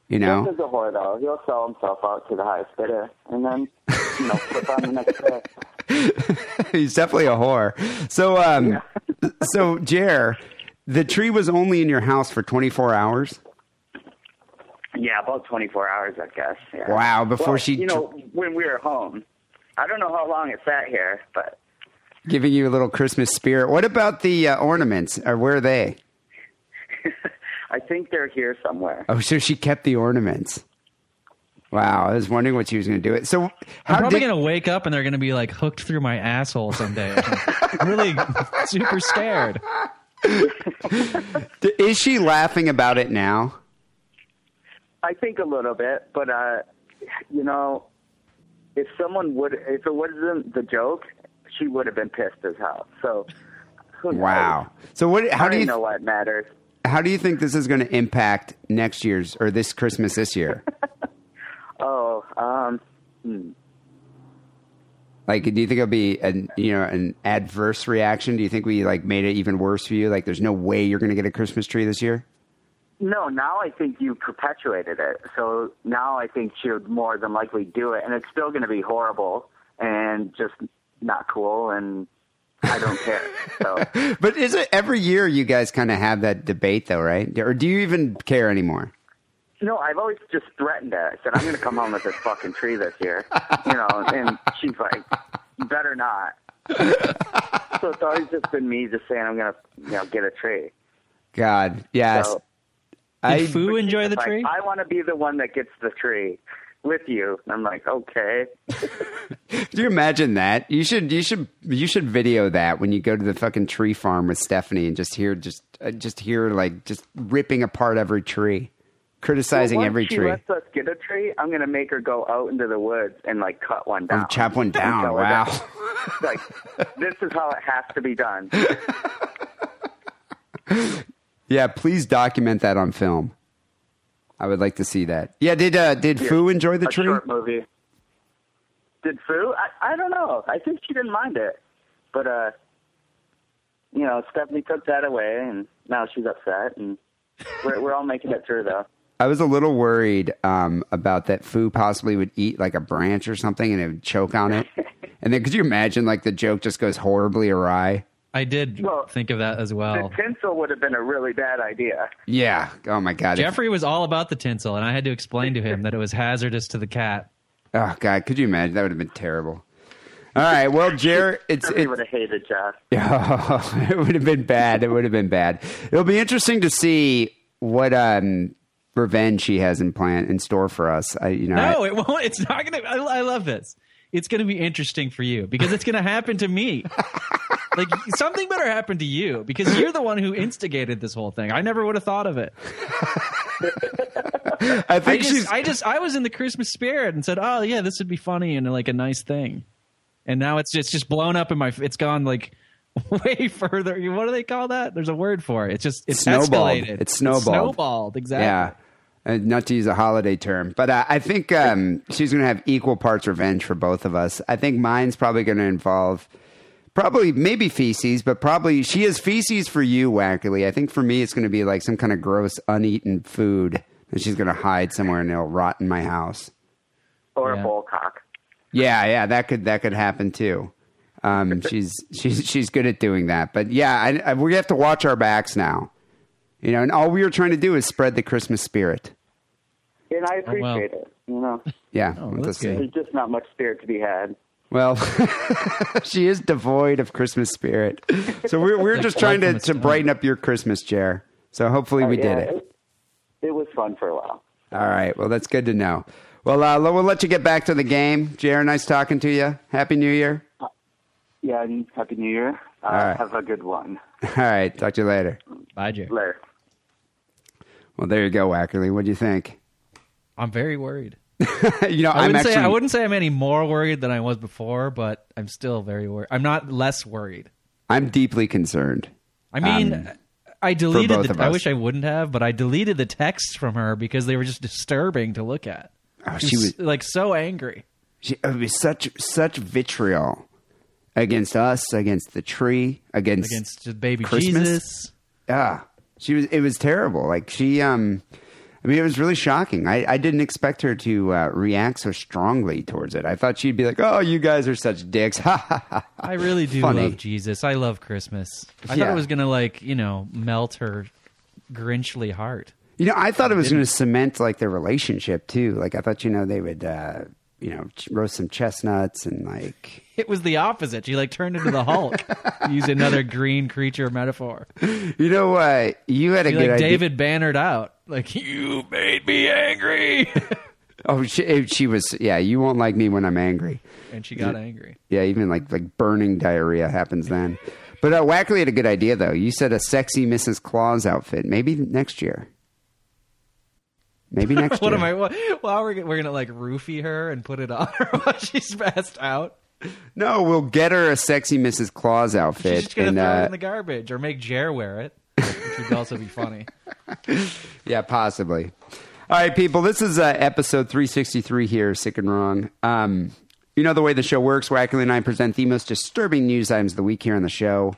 you know. Jeff is a whore, though. He'll sell himself out to the highest bidder, and then, you know, flip on the next day. He's definitely a whore. So, um, yeah. So, Jer, the tree was only in your house for twenty-four hours? Yeah, about twenty-four hours, I guess. Yeah. Wow, before well, she... You know, when we were home. I don't know how long it sat here, but... Giving you a little Christmas spirit. What about the uh, ornaments? Or where are they? I think they're here somewhere. Oh, so she kept the ornaments. Wow, I was wondering what she was going to do. It so how I'm probably did... going to wake up and they're going to be, like, hooked through my asshole someday. I'm really super scared. Is she laughing about it now? I think a little bit, but, uh, you know, if someone would, if it wasn't the joke, she would have been pissed as hell. So, who knows? Wow. So what, how I do you know what matters? How do you think this is going to impact next year's or this Christmas this year? oh, um, hmm. Like, do you think it'll be an, you know, an adverse reaction? Do you think we like made it even worse for you? Like there's no way you're going to get a Christmas tree this year? No, now I think you perpetuated it. So now I think she would more than likely do it. And it's still going to be horrible and just not cool. And I don't care. So. But is it every year you guys kind of have that debate, though, right? Or do you even care anymore? No, I've always just threatened it. I said, I'm going to come home with this fucking tree this year. You know, and she's like, you better not. So it's always just been me just saying, I'm going to you know, get a tree. God, yes. So, Did Fu enjoy the like, tree? I want to be the one that gets the tree with you. And I'm like, okay. Do you imagine that? You should, you should, you should video that when you go to the fucking tree farm with Stephanie and just hear, just, uh, just hear like just ripping apart every tree, criticizing well, every tree. Once she lets us get a tree, I'm gonna make her go out into the woods and like cut one down, oh, chop one down. Wow. Down. Like this is how it has to be done. Yeah, please document that on film. I would like to see that. Yeah, did uh, did yeah. Fu enjoy the a tree? Short movie. Did Fu? I, I don't know. I think she didn't mind it. But, uh, you know, Stephanie took that away, and now she's upset. And we're, we're all making it through, though. I was a little worried um, about that Fu possibly would eat, like, a branch or something, and it would choke on it. And then could you imagine, like, the joke just goes horribly awry? I did well, think of that as well. The tinsel would have been a really bad idea. Yeah. Oh, my God. Jeffrey was all about the tinsel, and I had to explain to him that it was hazardous to the cat. Oh, God. Could you imagine? That would have been terrible. All right. Well, Jared, it's. It would have hated Josh. Oh, it would have been bad. It would have been bad. It'll be interesting to see what um, revenge he has in plan in store for us. I, you know, no, I, it won't. It's not going to. I love this. It's going to be interesting for you because it's going to happen to me. Like, something better happen to you because you're the one who instigated this whole thing. I never would have thought of it. I think I just, she's. I just. I was in the Christmas spirit and said, "Oh yeah, this would be funny and like a nice thing." And now it's just, it's just blown up in my. It's gone like way further. What do they call that? There's a word for it. It's just it's snowballed. Escalated. It's snowballed. It's snowballed. Exactly. Yeah. And not to use a holiday term, but uh, I think um, she's going to have equal parts revenge for both of us. I think mine's probably going to involve probably maybe feces, but probably she has feces for you, Wackerly. I think for me it's going to be like some kind of gross uneaten food that she's going to hide somewhere and it'll rot in my house. Or yeah. a bull cock. Yeah, yeah, that could that could happen too. Um, she's she's she's good at doing that, but yeah, I, I, we have to watch our backs now, you know. And all we are trying to do is spread the Christmas spirit. And I appreciate oh, well. it, you know. Yeah, oh, that's good. There's just not much spirit to be had. Well, she is devoid of Christmas spirit, so we're we're just trying to, to brighten up your Christmas, Jer. So hopefully we uh, yeah, did it. it. It was fun for a while. All right, well that's good to know. Well, uh, we'll let you get back to the game. J R, nice talking to you. Happy New Year. Yeah, Happy New Year. Uh, right. Have a good one. All right. Talk to you later. Bye, J R. Later. Well, there you go, Wackerly. What do you think? I'm very worried. you know, I I'm actually... Say, I wouldn't say I'm any more worried than I was before, but I'm still very worried. I'm not less worried. I'm deeply concerned. I mean... Um, I deleted. The, I wish I wouldn't have, but I deleted the texts from her because they were just disturbing to look at. Oh, she was like so angry. She it was such such vitriol against us, against the tree, against against baby Christmas. Jesus. Yeah, she was. It was terrible. Like she, um, I mean, it was really shocking. I, I didn't expect her to uh, react so strongly towards it. I thought she'd be like, "Oh, you guys are such dicks." Ha ha ha. I really do Funny. love Jesus. I love Christmas. I yeah. thought it was gonna like you know melt her Grinchly heart. You know, I thought it was going to cement, like, their relationship, too. Like, I thought, you know, they would, uh, you know, roast some chestnuts and, like... It was the opposite. She, like, turned into the Hulk. Use another green creature metaphor. You know what? Uh, you had a she, good like, idea. David Bannered out. Like, you made me angry. oh, she, she was... Yeah, you won't like me when I'm angry. And she got angry. Yeah, even, like, like burning diarrhea happens then. But uh, Wackerly had a good idea, though. You said a sexy Missus Claus outfit. Maybe next year. Maybe next what year. Am I? What, well, we're we're gonna like roofie her and put it on her while she's passed out. No, we'll get her a sexy Missus Claus outfit. She's just gonna and, throw uh, it in the garbage or make Jer wear it, which would also be funny. Yeah, possibly. All right, people. This is uh, episode three sixty-three here, Sick and Wrong. Um, you know the way the show works. Wackerly and I present the most disturbing news items of the week here on the show,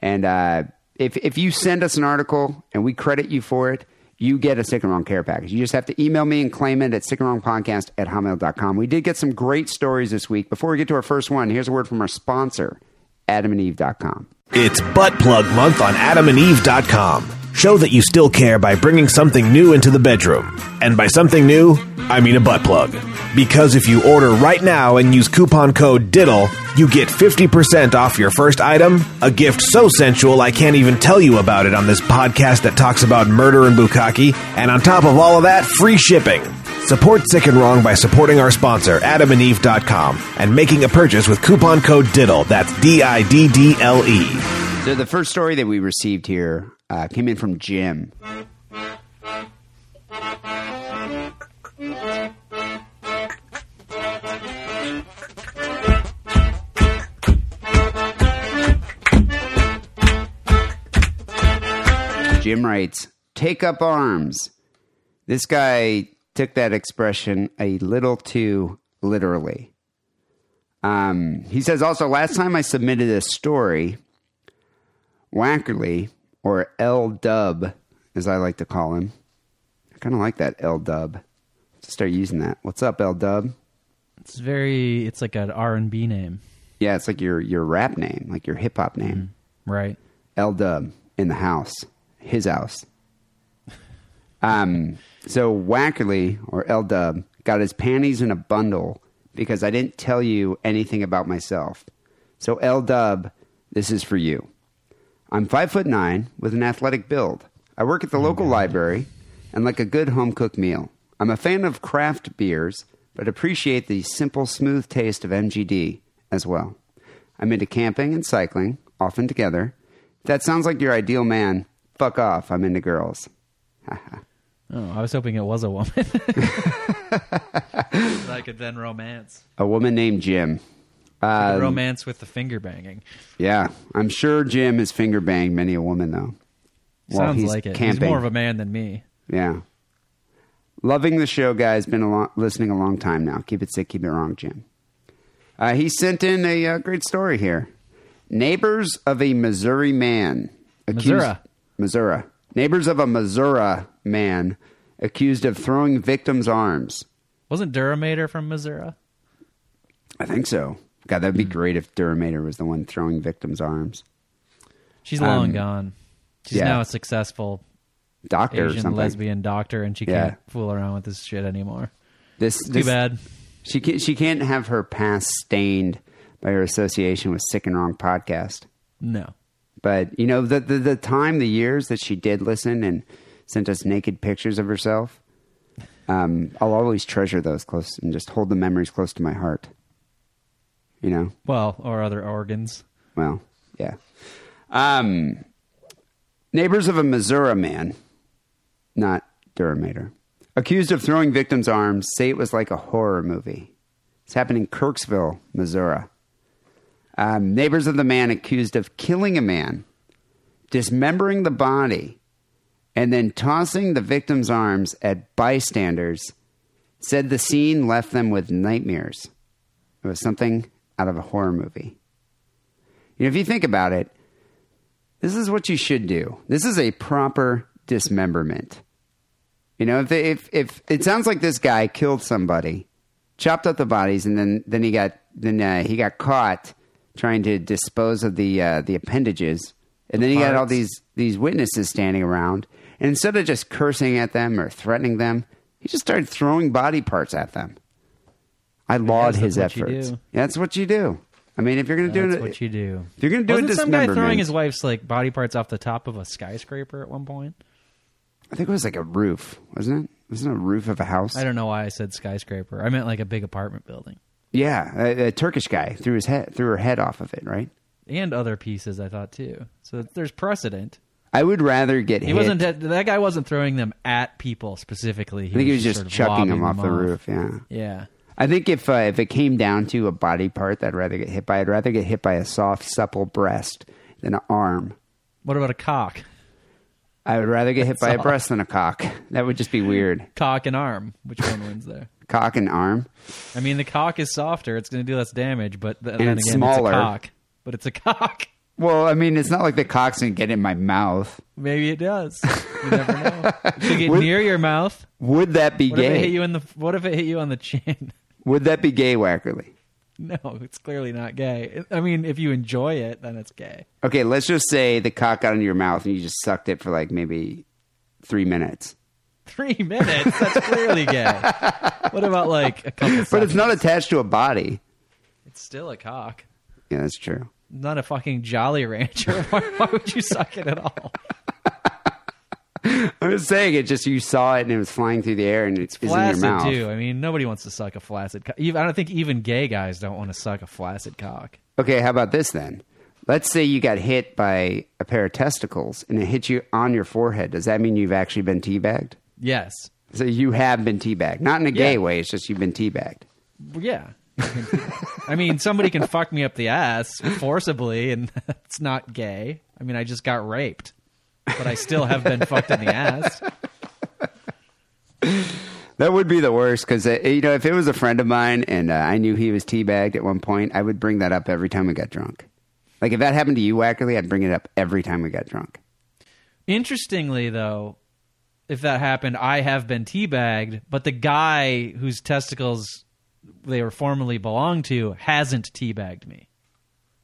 and uh, if if you send us an article and we credit you for it. You get a Sick and Wrong care package. You just have to email me and claim it at sickandwrongpodcast at hotmail dot com. We did get some great stories this week. Before we get to our first one, here's a word from our sponsor, adam and eve dot com. It's Butt Plug Month on adam and eve dot com. Show that you still care by bringing something new into the bedroom. And by something new, I mean a butt plug. Because if you order right now and use coupon code DIDDLE, you get fifty percent off your first item, a gift so sensual I can't even tell you about it on this podcast that talks about murder and bukkake, and on top of all of that, free shipping. Support Sick and Wrong by supporting our sponsor, adam and eve dot com, and making a purchase with coupon code DIDDLE. That's D I D D L E. So the first story that we received here uh, came in from Jim. Jim writes, take up arms. This guy took that expression a little too literally. Um, he says, also, last time I submitted a story, Wackerly, or L-Dub, as I like to call him. I kind of like that L-Dub. Let's start using that. What's up, L-Dub? It's very, it's like an R and B name. Yeah, it's like your, your rap name, like your hip-hop name. Mm, right. L-Dub in the house, his house. Um, so Wackerly, or L-Dub, got his panties in a bundle because I didn't tell you anything about myself. So L-Dub, this is for you. I'm five foot nine with an athletic build. I work at the local library and like a good home-cooked meal. I'm a fan of craft beers, but appreciate the simple, smooth taste of M G D as well. I'm into camping and cycling, often together. If that sounds like your ideal man, fuck off, I'm into girls. Oh, I was hoping it was a woman. That I could then romance. A woman named Jim. Um, romance with the finger banging. Yeah. I'm sure Jim has finger banged many a woman, though. Sounds like it. Camping. He's more of a man than me. Yeah. Loving the show, guys. Been a lo- listening a long time now. Keep it sick, keep it wrong, Jim. Uh, he sent in a uh, great story here. Neighbors of a Missouri man. Accused- Missouri. Missouri. Neighbors of a Missouri man accused of throwing victims' arms. Wasn't Duramater from Missouri? I think so. God, that'd be mm. great if Duramater was the one throwing victims' arms. She's long um, gone. She's yeah. now a successful doctor, Asian or something. Lesbian doctor, and she yeah. can't fool around with this shit anymore. This it's too this, bad. She can't, she can't have her past stained by her association with Sick and Wrong podcast. No. But, you know, the, the the time, the years that she did listen and sent us naked pictures of herself, um, I'll always treasure those close and just hold the memories close to my heart. You know? Well, or other organs. Well, yeah. Um, neighbors of a Missouri man, not Duramater, accused of throwing victims' arms, say it was like a horror movie. It's happened in Kirksville, Missouri. Um, neighbors of the man accused of killing a man, dismembering the body, and then tossing the victim's arms at bystanders, said the scene left them with nightmares. It was something out of a horror movie. You know, if you think about it, this is what you should do. This is a proper dismemberment. You know, if they, if if it sounds like this guy killed somebody, chopped up the bodies, and then then he got then uh, he got caught trying to dispose of the uh, the appendages. And the then he parts. Got all these, these witnesses standing around. And instead of just cursing at them or threatening them, he just started throwing body parts at them. I laud his efforts. That's what you do. I mean, if you're going to do it... That's what you do. If you're going to do a dismemberment... Wasn't some guy throwing his wife's like body parts off the top of a skyscraper at one point? I think it was like a roof, wasn't it? Wasn't it a roof of a house? I don't know why I said skyscraper. I meant like a big apartment building. Yeah, a, a Turkish guy threw his head, threw her head off of it, right? And other pieces, I thought too. So there's precedent. I would rather get he hit. Wasn't that, that guy wasn't throwing them at people specifically. He I think was he was just, just chucking them off them the off. roof. Yeah, yeah. I think if uh, if it came down to a body part, that I'd rather get hit by. I'd rather get hit by a soft, supple breast than an arm. What about a cock? I would rather get That's hit by soft. a breast than a cock. That would just be weird. Cock and arm. Which one wins there? Cock and arm. I mean, the cock is softer. It's going to do less damage, but the, and then it's again, smaller. It's a cock. But it's a cock. Well, I mean, it's not like the cock's going to get in my mouth. Maybe it does. You never know. It should get would, near your mouth. Would that be what gay? If it hit you in the, what if it hit you on the chin? Would that be gay, Wackerly? No, it's clearly not gay. I mean, if you enjoy it, then it's gay. Okay, let's just say the cock got into your mouth and you just sucked it for like maybe three minutes. Three minutes? That's clearly gay. What about like a couple seconds? But it's not attached to a body. It's still a cock. Yeah, that's true. Not a fucking Jolly Rancher. Why, why would you suck it at all? I'm just saying it. Just you saw it and it was flying through the air and it's in your mouth. It's flaccid too. I mean, nobody wants to suck a flaccid cock. I don't think even gay guys don't want to suck a flaccid cock. Okay, how about this then? Let's say you got hit by a pair of testicles and it hit you on your forehead. Does that mean you've actually been teabagged? Yes. So you have been teabagged. Not in a gay yeah. way. It's just you've been teabagged. Yeah. I mean, somebody can fuck me up the ass forcibly, and it's not gay. I mean, I just got raped, but I still have been fucked in the ass. That would be the worst because, uh, you know, if it was a friend of mine and uh, I knew he was teabagged at one point, I would bring that up every time we got drunk. Like, if that happened to you, Wackerly, I'd bring it up every time we got drunk. Interestingly, though, if that happened, I have been teabagged, but the guy whose testicles they were formerly belonged to hasn't teabagged me.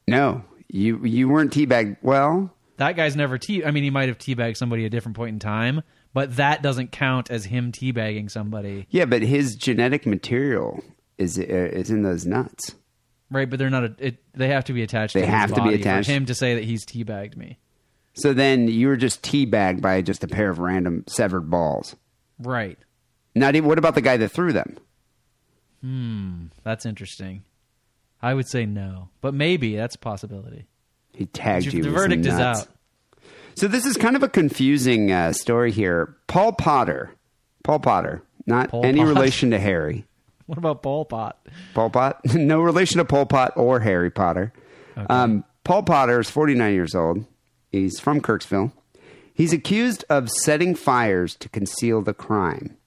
No, you you weren't teabagged. Well, that guy's never te- I mean, he might have teabagged somebody at a different point in time, but that doesn't count as him teabagging somebody. Yeah, but his genetic material is uh, is in those nuts. Right, but they're not. A, it, they have to be attached. They to have his body to be attached. For him to say that he's teabagged me. So then you were just teabagged by just a pair of random severed balls. Right. Not even. What about the guy that threw them? Hmm, that's interesting. I would say no, but maybe that's a possibility. He tagged you. The verdict is out. So this is kind of a confusing uh, story here. Paul Potter, Paul Potter, not Paul any Pot. relation to Harry. What about Pol Pot? Pol Pot, no relation to Pol Pot or Harry Potter. Okay. Um, Paul Potter is forty-nine years old. He's from Kirksville. He's accused of setting fires to conceal the crime.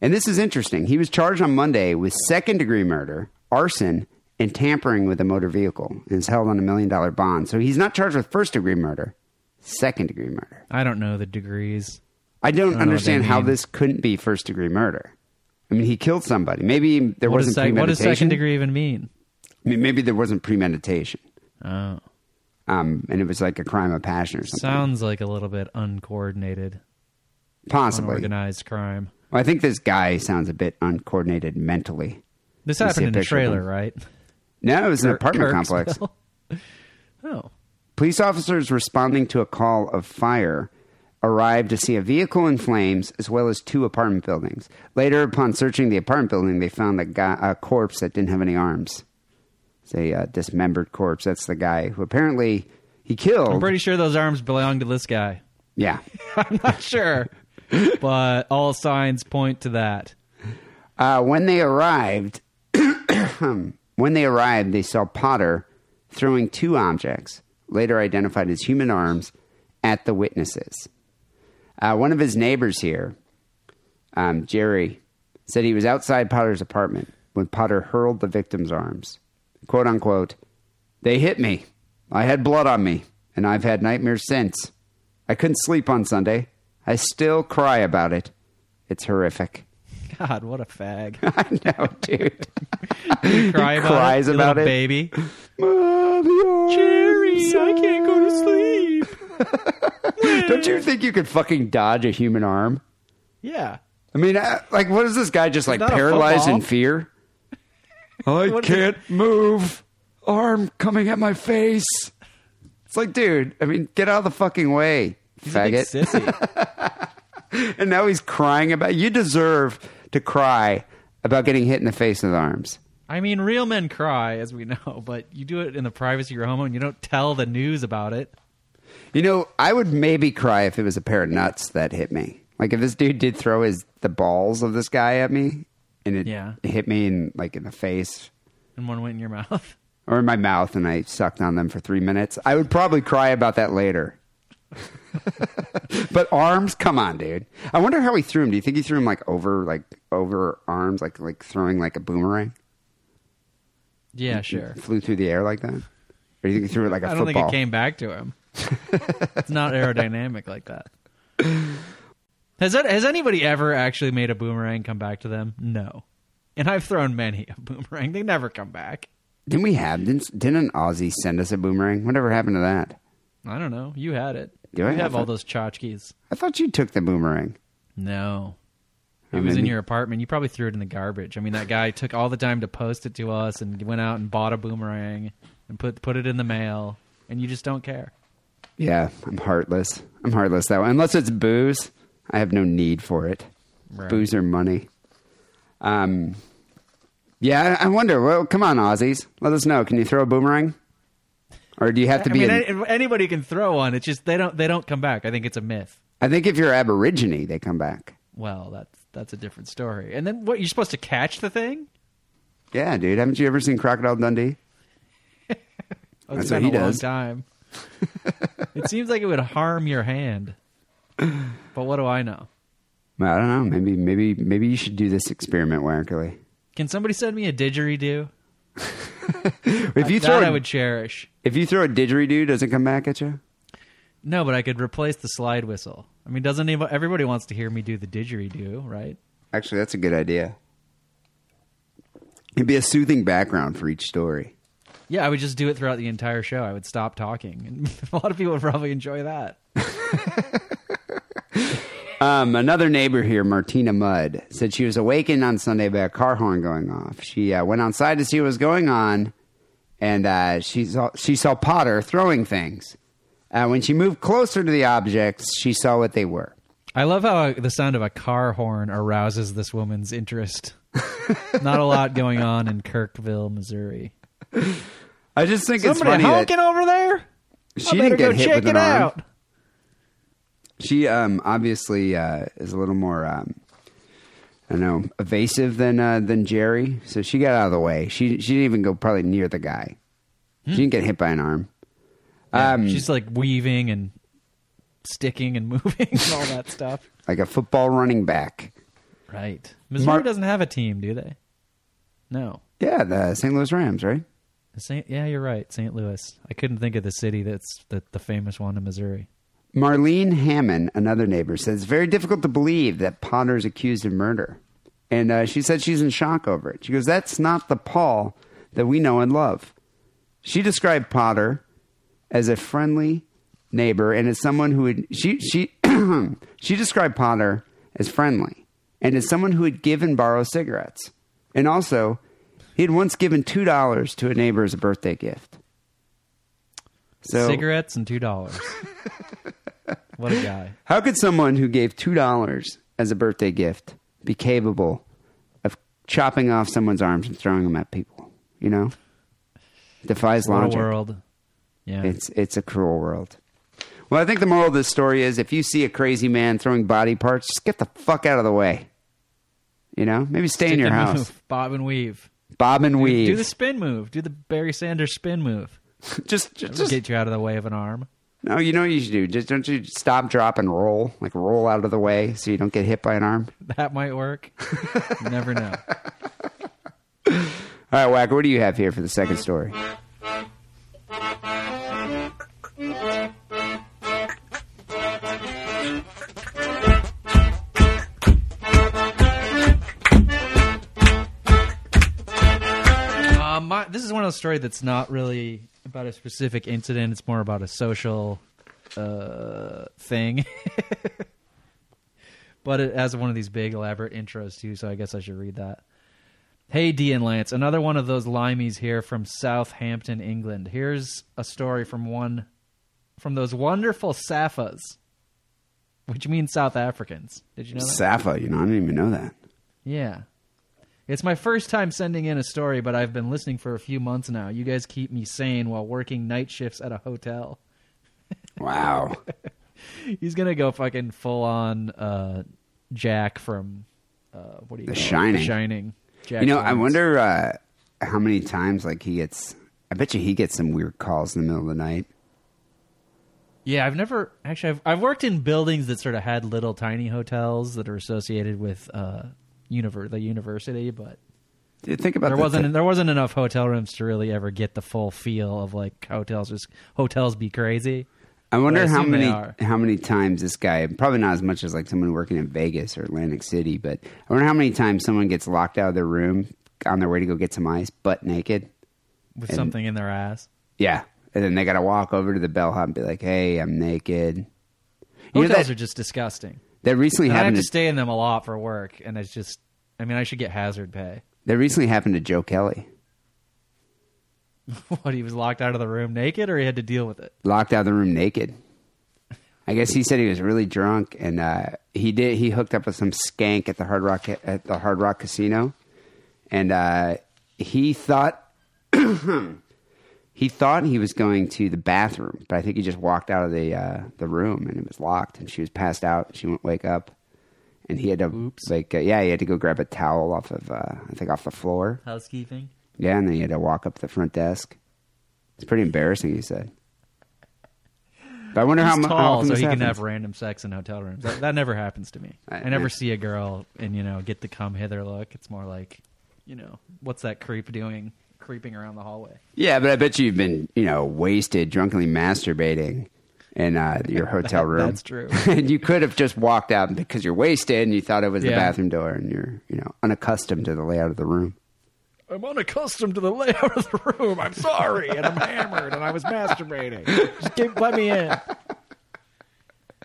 And this is interesting. He was charged on Monday with second-degree murder, arson, and tampering with a motor vehicle, and is held on a million-dollar bond. So he's not charged with first-degree murder, second-degree murder. I don't know the degrees. I don't, I don't understand how this couldn't be first-degree murder. I mean, he killed somebody. Maybe there what wasn't sec- premeditation. What does second-degree even mean? I mean, maybe there wasn't premeditation. Oh. Um, and it was like a crime of passion or something. Sounds like a little bit uncoordinated. Possibly. Unorganized crime. Well, I think this guy sounds a bit uncoordinated mentally. This happened in a trailer, right? No, it was an apartment complex. Oh. Police officers responding to a call of fire arrived to see a vehicle in flames as well as two apartment buildings. Later, upon searching the apartment building, they found a, guy, a corpse that didn't have any arms. It's a uh, dismembered corpse. That's the guy who apparently he killed. I'm pretty sure those arms belong to this guy. Yeah. I'm not sure. But all signs point to that. Uh, when they arrived, when they arrived, they saw Potter throwing two objects, later identified as human arms, at the witnesses. Uh, one of his neighbors here, um, Jerry, said he was outside Potter's apartment when Potter hurled the victim's arms. Quote, unquote, "They hit me. I had blood on me, and I've had nightmares since. I couldn't sleep on Sunday. I still cry about it. It's horrific." God, what a fag. I know, dude. You cry he about cries it, about it. baby. Mommy, Jerry, I can't go to sleep. Don't you think you could fucking dodge a human arm? Yeah. I mean, I, like, what is this guy just, like, paralyzed in fear? I can't move. Arm coming at my face. It's like, dude, I mean, get out of the fucking way, he's faggot. A big sissy. And now he's crying about... You deserve to cry about getting hit in the face with arms. I mean, real men cry, as we know, but you do it in the privacy of your home and you don't tell the news about it. You know, I would maybe cry if it was a pair of nuts that hit me. Like, if this dude did throw his the balls of this guy at me, and it yeah. hit me in, like, in the face. And one went in your mouth. Or in my mouth, and I sucked on them for three minutes. I would probably cry about that later. But arms, come on, dude. I wonder how he threw him. Do you think he threw him like over, like over arms, like like throwing like a boomerang? Yeah, he, sure. He flew through the air like that, or do you think he threw it like a I football? I don't think it came back to him. It's not aerodynamic like that. Has that, has anybody ever actually made a boomerang come back to them? No, and I've thrown many a boomerang. They never come back. Didn't we have? Didn't, didn't an Aussie send us a boomerang? Whatever happened to that? I don't know. You had it. Do I have, have all those tchotchkes. I thought you took the boomerang. No. It was in your apartment. You probably threw it in the garbage. I mean, that guy took all the time to post it to us and went out and bought a boomerang and put put it in the mail, and you just don't care. Yeah, I'm heartless. I'm heartless that way. Unless it's booze, I have no need for it. Right. Booze or money. Um, yeah, I wonder. Well, come on, Aussies. Let us know. Can you throw a boomerang? Or do you have to be? I mean, a, anybody can throw one. It's just they don't. They don't come back. I think it's a myth. I think if you're Aborigine, they come back. Well, that's that's a different story. And then what? You're supposed to catch the thing? Yeah, dude. Haven't you ever seen Crocodile Dundee? That's it's what been he a does. Long time. It seems like it would harm your hand. But what do I know? Well, I don't know. Maybe, maybe, maybe you should do this experiment, Wackerly. Can somebody send me a didgeridoo? If you throw, that I would cherish. If you throw a didgeridoo, does it come back at you? No, but I could replace the slide whistle. I mean, doesn't anybody, everybody wants to hear me do the didgeridoo, right? Actually, that's a good idea. It'd be a soothing background for each story. Yeah, I would just do it throughout the entire show. I would stop talking. And a lot of people would probably enjoy that. um, another neighbor here, Martina Mudd, said she was awakened on Sunday by a car horn going off. She uh, went outside to see what was going on, and uh, she, saw, she saw Potter throwing things. Uh, when she moved closer to the objects, she saw what they were. I love how the sound of a car horn arouses this woman's interest. Not a lot going on in Kirksville, Missouri. I just think Somebody it's funny honking that over there. She I didn't get go hit check with an it arm. Out. She um, obviously uh, is a little more, um, I don't know, evasive than uh, than Jerry. So she got out of the way. She she didn't even go probably near the guy. Hmm. She didn't get hit by an arm. Yeah, um, she's like weaving and sticking and moving and all that stuff, like a football running back. Right. Missouri Mar- doesn't have a team, do they? No. Yeah, the Saint Louis Rams, right? Saint, yeah, you're right. Saint Louis. I couldn't think of the city that's the, the famous one in Missouri. Marlene Hammond, another neighbor, says it's very difficult to believe that Potter's accused of murder. And uh, she said she's in shock over it. She goes, that's not the Paul that we know and love. She described Potter as a friendly neighbor and as someone who would... She, she, she described Potter as friendly and as someone who would give and borrow cigarettes. And also... he had once given two dollars to a neighbor as a birthday gift. So, cigarettes and two dollars. What a guy. How could someone who gave two dollars as a birthday gift be capable of chopping off someone's arms and throwing them at people? You know? Defies what logic. What a world. Yeah. It's, it's a cruel world. Well, I think the moral of this story is if you see a crazy man throwing body parts, just get the fuck out of the way. You know? Maybe stay Stick in your house. Move. Bob and weave. Bob and do, weave. Do the spin move. Do the Barry Sanders spin move. just, just, just get you out of the way of an arm. No, you know what you should do. Just don't you stop, drop, and roll. Like roll out of the way so you don't get hit by an arm. That might work. You never know. All right, Wacker, what do you have here for the second story? My, this is one of those stories that's not really about a specific incident. It's more about a social uh, thing. But it has one of these big elaborate intros too, so I guess I should read that. Hey, D and Lance, another one of those limeys here from Southampton, England. Here's a story from one from those wonderful Safas, which means South Africans. Did you know that? Safa, you know, I didn't even know that. Yeah. It's my first time sending in a story, but I've been listening for a few months now. You guys keep me sane while working night shifts at a hotel. Wow. He's going to go fucking full-on uh, Jack from, uh, what do you call it? The Shining. The Shining. Jack, you know, Jones. I wonder uh, how many times like he gets... I bet you he gets some weird calls in the middle of the night. Yeah, I've never... Actually, I've, I've worked in buildings that sort of had little tiny hotels that are associated with... Uh, Univer- the university, but Dude, think about there wasn't t- there wasn't enough hotel rooms to really ever get the full feel of like hotels. Just hotels be crazy. I wonder I how many how many times this guy, probably not as much as like someone working in Vegas or Atlantic City, but I wonder how many times someone gets locked out of their room on their way to go get some ice, butt naked, with and, something in their ass. Yeah, and then they got to walk over to the bellhop and be like, "Hey, I'm naked." You hotels that- are just disgusting. That recently and happened. I have to, to stay in them a lot for work, and it's just. I mean, I should get hazard pay. That recently happened to Joe Kelly. What? He was locked out of the room naked, or he had to deal with it? Locked out of the room naked. I guess he said he was really drunk, and uh, he did. He hooked up with some skank at the Hard Rock at the Hard Rock Casino, and uh, he thought he thought he was going to the bathroom, but I think he just walked out of the uh, the room, and it was locked, and she was passed out. She wouldn't wake up. And he had to, Oops. like, uh, yeah, he had to go grab a towel off of, uh, I think, off the floor. Housekeeping. Yeah, and then he had to walk up to the front desk. It's pretty embarrassing, he said. But I wonder he's how, tall, how often so this he happens. Can have random sex in hotel rooms. That, that never happens to me. I, I never I, see a girl and, you know, get the come hither look. It's more like, you know, what's that creep doing? Creeping around the hallway. Yeah, but I bet you've been, you know, wasted, drunkenly masturbating in uh, your hotel room. That's true. And you could have just walked out because you're wasted and you thought it was yeah. the bathroom door, and you're, you know, unaccustomed to the layout of the room. I'm unaccustomed to the layout of the room. I'm sorry. And I'm hammered and I was masturbating. Just keep, let me in. Yep.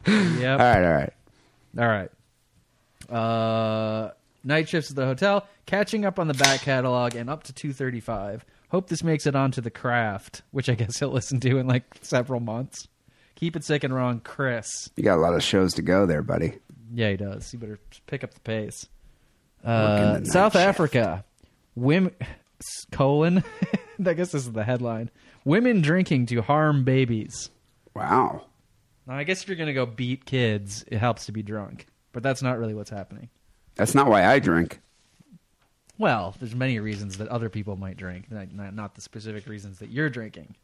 All right, all right. All right. Uh, night shifts at the hotel, catching up on the back catalog and up to two thirty-five. Hope this makes it onto The Craft, which I guess he'll listen to in like several months. Keep it sick and wrong, Chris. You got a lot of shows to go there, buddy. Yeah, he does. You better pick up the pace. Uh, the South shift. Africa. Women, colon, I guess this is the headline. Women drinking to harm babies. Wow. Now, I guess if you're going to go beat kids, it helps to be drunk. But that's not really what's happening. That's not why I drink. Well, there's many reasons that other people might drink, not, not the specific reasons that you're drinking.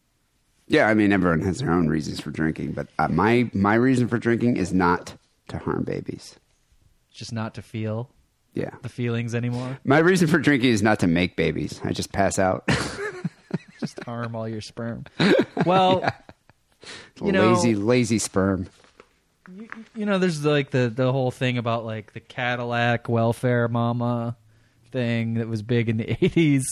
Yeah, I mean, everyone has their own reasons for drinking, but uh, my, my reason for drinking is not to harm babies. Just not to feel yeah. the feelings anymore? My reason for drinking is not to make babies. I just pass out. Just harm all your sperm. Well, yeah. you lazy, know, lazy sperm. You, you know, there's like the, the whole thing about like the Cadillac welfare mama thing that was big in the eighties.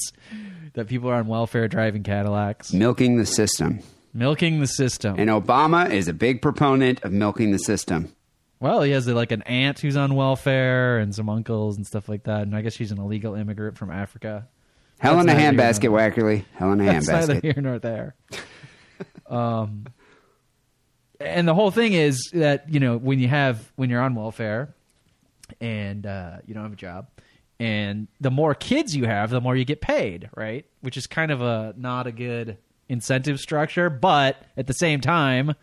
That people are on welfare driving Cadillacs. Milking the system. Milking the system. And Obama is a big proponent of milking the system. Well, he has like an aunt who's on welfare and some uncles and stuff like that. And I guess she's an illegal immigrant from Africa. Hell that's in a handbasket, Wackerly. Hell in a handbasket. That's neither here nor there. um, and the whole thing is that, you know, when you have, when you're on welfare and uh, you don't have a job, and the more kids you have, the more you get paid, right? Which is kind of a not a good incentive structure. But at the same time,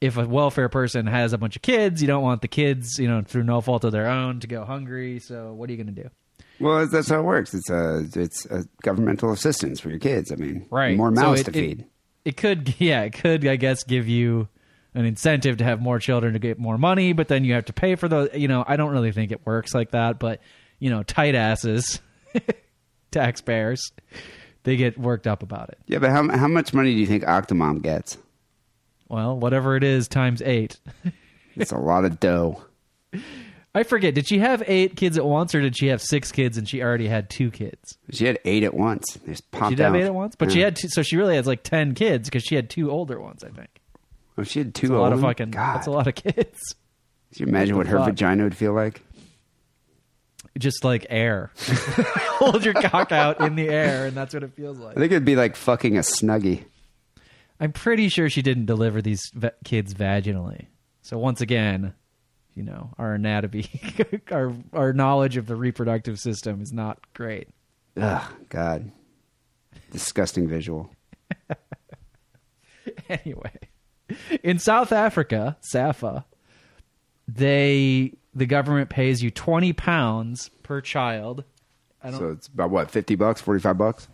if a welfare person has a bunch of kids, you don't want the kids, you know, through no fault of their own, to go hungry. So what are you going to do? Well, that's how it works. It's a it's a governmental assistance for your kids. I mean, right. more mouths so it, to feed. It, it could, yeah, it could, I guess, give you an incentive to have more children to get more money. But then you have to pay for those. You know, I don't really think it works like that, but. You know, tight asses, taxpayers, they get worked up about it. Yeah, but how how much money do you think Octomom gets? Well, whatever it is, times eight. It's a lot of dough. I forget. Did she have eight kids at once, or did she have six kids and she already had two kids? She had eight at once. They just popped she did out. Have eight at once, but yeah. she had two, so she really has like ten kids because she had two older ones. I think. Oh, she had two. That's a lot of fucking. God. That's a lot of kids. Can you imagine what her vagina would feel like? Just like air. Hold your cock out in the air, and that's what it feels like. I think it'd be like fucking a Snuggie. I'm pretty sure she didn't deliver these v- kids vaginally. So once again, you know, our anatomy, our our knowledge of the reproductive system is not great. Ugh, God. Disgusting visual. Anyway. In South Africa, SAFA, they... the government pays you twenty pounds per child. I don't, so it's about what, fifty bucks, forty-five bucks?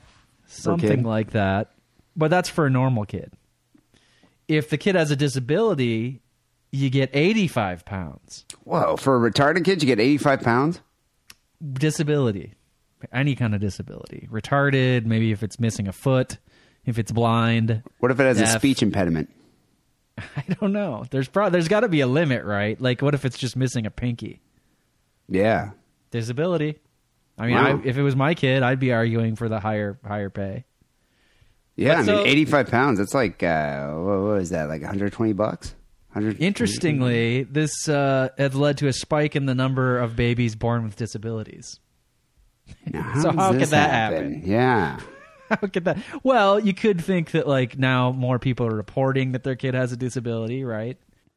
Something like that. But that's for a normal kid. If the kid has a disability, you get eighty-five pounds. Whoa, for a retarded kid, you get eighty-five pounds? Disability. Any kind of disability. Retarded, maybe if it's missing a foot, if it's blind. What if it has deaf. A speech impediment? I don't know. There's pro- There's got to be a limit, right? Like, what if it's just missing a pinky? Yeah. Disability. I mean, wow. I, if it was my kid, I'd be arguing for the higher higher pay. Yeah, but I so, mean, eighty-five pounds. That's like, uh, what, what is that, like one hundred twenty bucks? one hundred twenty Interestingly, this uh, has led to a spike in the number of babies born with disabilities. Now, how so how could that happen? happen? Yeah. How could that? Well, you could think that like now more people are reporting that their kid has a disability, right?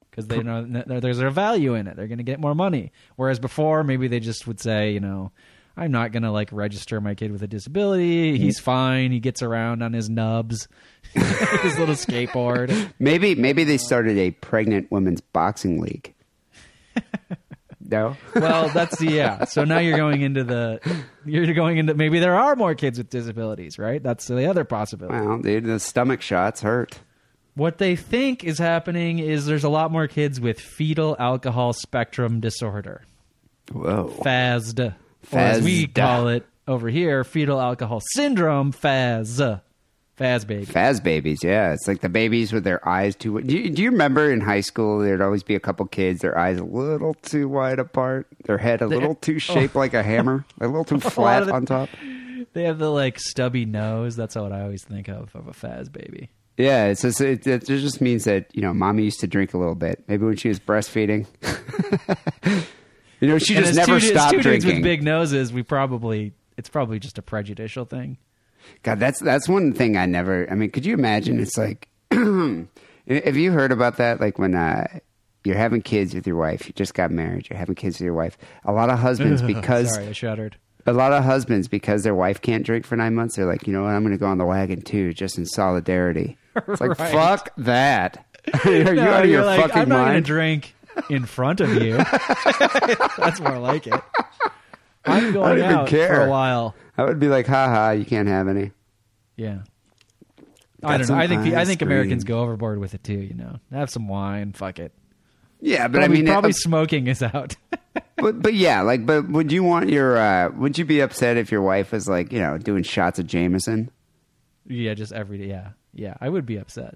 Because they know there's a value in it. They're going to get more money. Whereas before, maybe they just would say, you know, I'm not going to like register my kid with a disability. He's fine. He gets around on his nubs, his little skateboard. Maybe, maybe they started a pregnant women's boxing league. No. Well, that's the, yeah. So now you're going into the, you're going into, maybe there are more kids with disabilities, right? That's the other possibility. Well, dude, the stomach shots hurt. What they think is happening is there's a lot more kids with fetal alcohol spectrum disorder. Whoa. FASD. Or as we call it over here, fetal alcohol syndrome, FAS. Faz babies. Faz babies, yeah. It's like the babies with their eyes too wide. Do you, do you remember in high school there'd always be a couple kids, their eyes a little too wide apart, their head a they, little too shaped oh. like a hammer, a little too flat the, on top? They have the like stubby nose. That's what I always think of, of a Faz baby. Yeah, it's just, it, it just means that, you know, mommy used to drink a little bit. Maybe when she was breastfeeding. You know, she and just never two, stopped two drinking. With big noses, we probably, it's probably just a prejudicial thing. God, that's that's one thing I never. I mean, could you imagine? It's like, have you heard about that? Like when uh, you're having kids with your wife, you just got married, you're having kids with your wife. A lot of husbands because sorry, I shuddered. A lot of husbands because their wife can't drink for nine months. They're like, you know what? I'm going to go on the wagon too, just in solidarity. It's like right. Fuck that. Are you no, out of your like, fucking I'm not mind? Gonna drink in front of you. That's more like it. I'm going I don't even out care. For a while. I would be like, ha ha, you can't have any. Yeah. Got I don't know. I think the, I think Americans go overboard with it too, you know. Have some wine, fuck it. Yeah, but probably, I mean probably it, smoking is out. but but yeah, like but would you want your uh, would you be upset if your wife was like, you know, doing shots of Jameson? Yeah, just every day. Yeah. Yeah, I would be upset.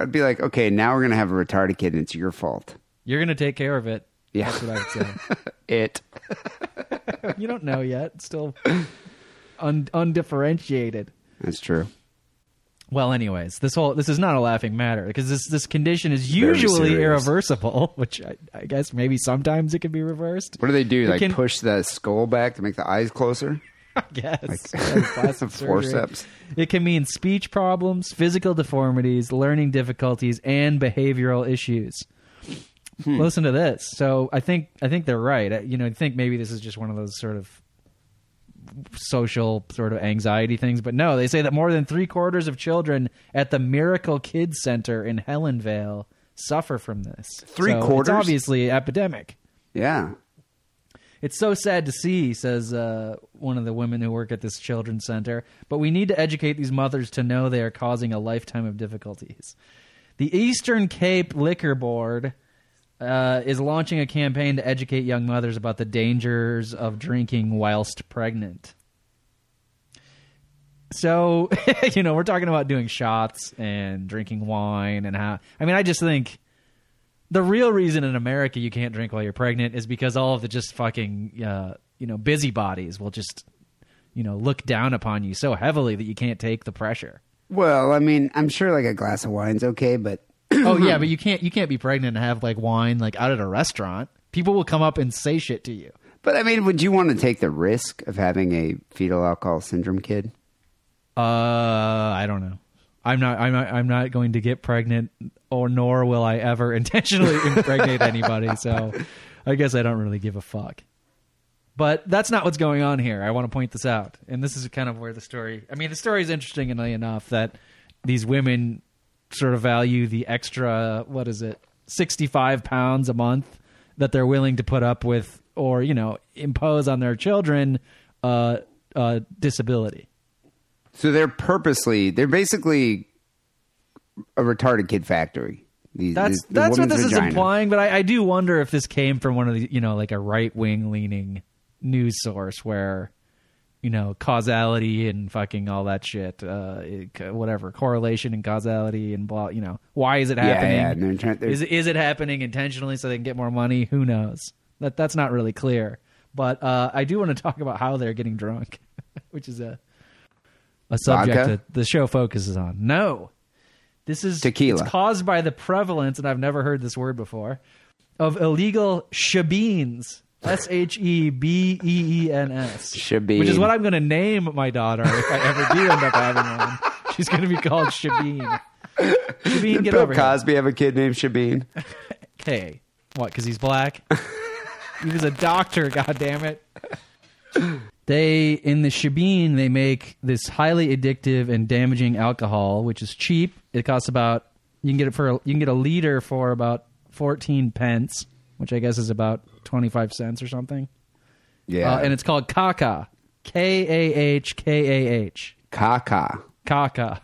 I'd be like, okay, now we're going to have a retarded kid and it's your fault. You're going to take care of it. Yeah. That's what I would say. It. You don't know yet. It's still un- undifferentiated. That's true. Well, anyways, this whole this is not a laughing matter because this this condition is usually irreversible, which I, I guess maybe sometimes it can be reversed. What do they do? It like can, push the skull back to make the eyes closer? I guess. Like, plastic forceps. It can mean speech problems, physical deformities, learning difficulties, and behavioral issues. Hmm. Listen to this. So I think I think they're right. You know, I think maybe this is just one of those sort of social sort of anxiety things. But no, they say that more than three quarters of children at the Miracle Kids Center in Helenvale suffer from this. Three so quarters? It's obviously an epidemic. Yeah. It's so sad to see, says uh, one of the women who work at this children's center. But we need to educate these mothers to know they are causing a lifetime of difficulties. The Eastern Cape Liquor Board... Uh, is launching a campaign to educate young mothers about the dangers of drinking whilst pregnant. So, you know, we're talking about doing shots and drinking wine and how... I mean, I just think the real reason in America you can't drink while you're pregnant is because all of the just fucking, uh, you know, busybodies will just, you know, look down upon you so heavily that you can't take the pressure. Well, I mean, I'm sure like a glass of wine's okay, but... Oh yeah, but you can't you can't be pregnant and have like wine like out at a restaurant. People will come up and say shit to you. But I mean, would you want to take the risk of having a fetal alcohol syndrome kid? Uh, I don't know. I'm not. I'm not. I'm not going to get pregnant, or nor will I ever intentionally impregnate anybody. So, I guess I don't really give a fuck. But that's not what's going on here. I want to point this out, and this is kind of where the story. I mean, the story is interesting enough that these women. Sort of value the extra, what is it, sixty-five pounds a month that they're willing to put up with or, you know, impose on their children uh, uh, disability. So they're purposely, they're basically a retarded kid factory. These, that's the that's what this vagina. Is implying, but I, I do wonder if this came from one of the, you know, like a right-wing leaning news source where... You know, causality and fucking all that shit, uh, it, whatever, correlation and causality and blah, you know, why is it happening? Yeah, yeah. They're trying, they're... Is, is it happening intentionally so they can get more money? Who knows? That That's not really clear. But uh, I do want to talk about how they're getting drunk, which is a a subject Vodka? That the show focuses on. No. This is tequila. It's caused by the prevalence, and I've never heard this word before, of illegal shebeens. S H E B E E N S. Shebeen. Which is what I'm going to name my daughter if I ever do end up having one. She's going to be called Shebeen. Shebeen, get Bill over Cosby here. Did Bill Cosby have a kid named Shebeen? Hey. What, because he's black? He was a doctor, goddammit. They, in the Shebeen, they make this highly addictive and damaging alcohol, which is cheap. It costs about, you can get it for, you can get a liter for about fourteen pence, which I guess is about... twenty-five cents or something. Yeah. Uh, and it's called Kaka. K A H K A H. Kaka. Kaka.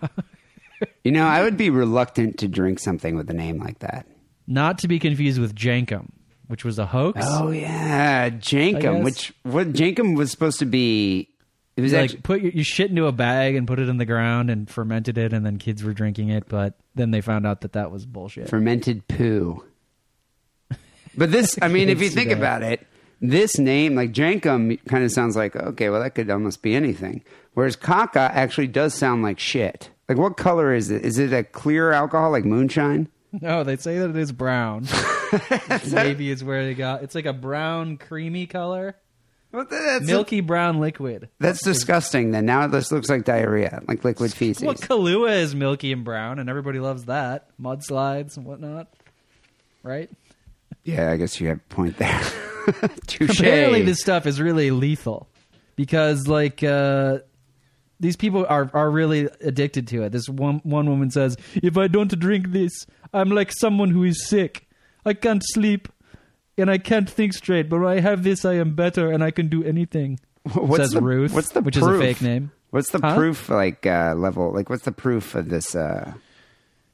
You know, I would be reluctant to drink something with a name like that. Not to be confused with Jenkem, which was a hoax. Oh, yeah. Jenkem, which what Jenkem was supposed to be... It was like actually, put your, your shit into a bag and put it in the ground and fermented it, and then kids were drinking it, but then they found out that that was bullshit. Fermented poo. But this, I mean, if you think that. about it, this name, like Jenkem, kind of sounds like, okay, well, that could almost be anything. Whereas caca actually does sound like shit. Like, what color is it? Is it a clear alcohol, like moonshine? No, they say that it is brown. Is maybe that? Is where they got, it's like a brown, creamy color. Well, that's milky a, brown liquid. That's disgusting. Then now this looks like diarrhea, like liquid feces. Well, Kahlua is milky and brown, and everybody loves that. Mudslides and whatnot, right? Yeah, I guess you have a point there. Touche. Apparently, this stuff is really lethal because, like, uh, these people are are really addicted to it. This one one woman says, "If I don't drink this, I'm like someone who is sick. I can't sleep." And I can't think straight, but when I have this, I am better, and I can do anything. What's says the, Ruth, what's the which proof? Is a fake name. What's the huh? proof like uh, level? Like, what's the proof of this? Uh...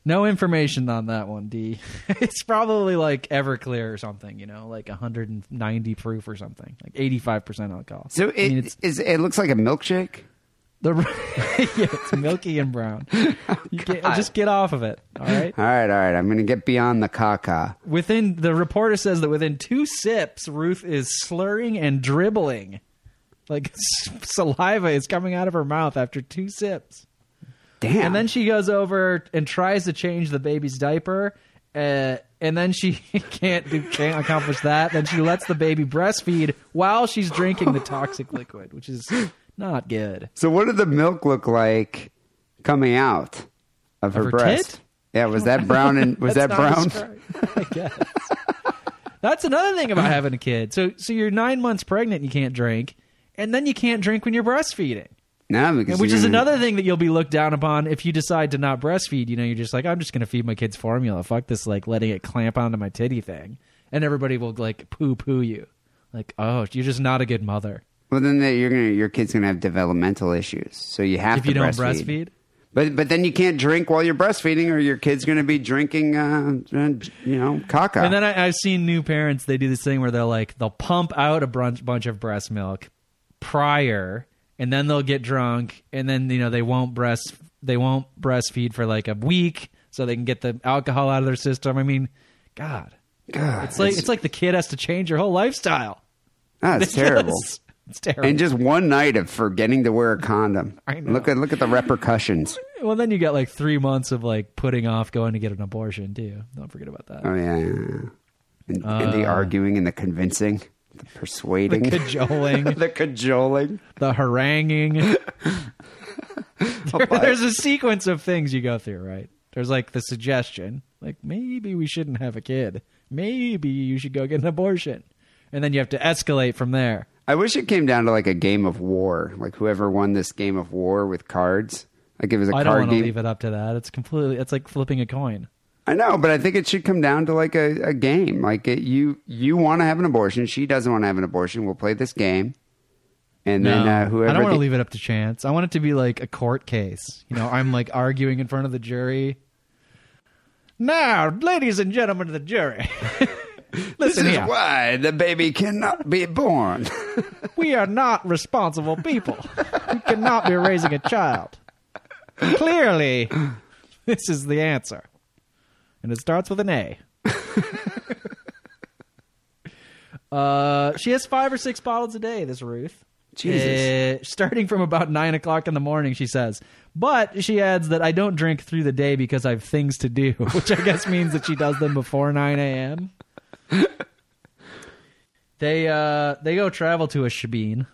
No information on that one, D. It's probably like Everclear or something, you know, like one hundred ninety proof or something, like eighty-five percent alcohol. So it I mean, it's, is. It looks like a milkshake? The, yeah, it's milky and brown. Oh, you get, just get off of it. All right. All right. All right. I'm going to get beyond the caca. Within the reporter says that within two sips, Ruth is slurring and dribbling, like saliva is coming out of her mouth after two sips. Damn. And then she goes over and tries to change the baby's diaper, uh, and then she can't do can't accomplish that. Then she lets the baby breastfeed while she's drinking the toxic liquid, which is. Not good. So what did the milk look like coming out of, of her, her breast? Tit? Yeah, was that brown? And was that brown? I guess. That's another thing about having a kid. So so you're nine months pregnant, you can't drink, and then you can't drink when you're breastfeeding. No, because which is another thing that you'll be looked down upon if you decide to not breastfeed. You know, you're just like, I'm just going to feed my kids formula. Fuck this, like letting it clamp onto my titty thing, and everybody will like poo-poo you, like, oh, you're just not a good mother. Well, then you're gonna your kid's gonna have developmental issues, so you have if to you don't breastfeed. breastfeed. But but then you can't drink while you're breastfeeding, or your kid's gonna be drinking, uh, you know, caca. And then I, I've seen new parents; they do this thing where they're like, they'll pump out a brunch, bunch of breast milk prior, and then they'll get drunk, and then you know they won't breast they won't breastfeed for like a week, so they can get the alcohol out of their system. I mean, God, God it's like it's, it's like the kid has to change your whole lifestyle. That's terrible. Just, It's terrible. And just one night of forgetting to wear a condom. I know. Look at look at the repercussions. Well, then you got like three months of like putting off going to get an abortion too. Don't forget about that. Oh yeah, yeah. And, uh, and the arguing and the convincing, the persuading, the cajoling, the cajoling, the haranguing. there, there's a sequence of things you go through, right? There's like the suggestion, like maybe we shouldn't have a kid. Maybe you should go get an abortion, and then you have to escalate from there. I wish it came down to like a game of war, like whoever won this game of war with cards. Like it was a I card game. I don't want to leave it up to that. It's completely. It's like flipping a coin. I know, but I think it should come down to like a, a game. Like it, you, you want to have an abortion. She doesn't want to have an abortion. We'll play this game, and no, then uh, whoever. I don't want to leave it up to chance. I want it to be like a court case. You know, I'm like arguing in front of the jury. Now, ladies and gentlemen of the jury. Listen this is here. Why the baby cannot be born. We are not responsible people. We cannot be raising a child. Clearly, this is the answer. And it starts with an A. uh, she has five or six bottles a day, this Ruth. Jesus. Uh, starting from about nine o'clock in the morning, she says. But she adds that I don't drink through the day because I have things to do, which I guess means that she does them before nine a.m. They uh they go travel to a shebeen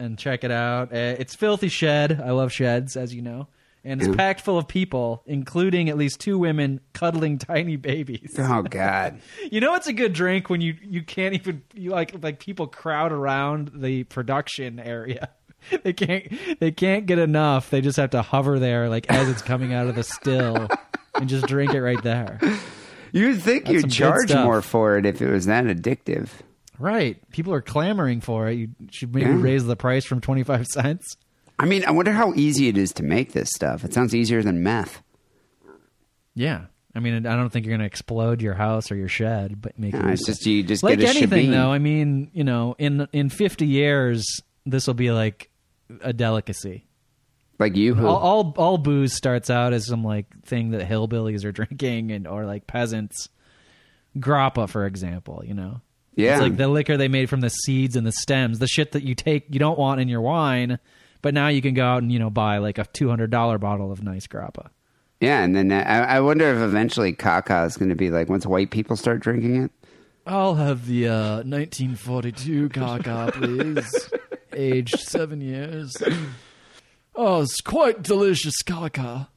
and check it out. Uh, it's filthy shed. I love sheds, as you know, and it's packed full of people, including at least two women cuddling tiny babies. Oh God! You know it's a good drink when you you can't even you like like people crowd around the production area. They can't they can't get enough. They just have to hover there like as it's coming out of the still and just drink it right there. You'd think That's you'd charge more for it if it was that addictive. Right. People are clamoring for it. You should maybe yeah. raise the price from twenty-five cents. I mean, I wonder how easy it is to make this stuff. It sounds easier than meth. Yeah. I mean, I don't think you're going to explode your house or your shed, but make no, it... It's just, you just like get a anything, shebeen. Though, I mean, you know, in in fifty years, this will be like a delicacy. Like Yoo-hoo. All, all all booze starts out as some like thing that hillbillies are drinking, and or like peasants. Grappa, for example, you know? Yeah. It's like the liquor they made from the seeds and the stems, the shit that you take, you don't want in your wine, but now you can go out and, you know, buy like a two hundred dollars bottle of nice Grappa. Yeah, and then I, I wonder if eventually caca is going to be like, once white people start drinking it. I'll have the uh, nineteen forty-two caca, please. Aged seven years. Oh, it's quite delicious caca.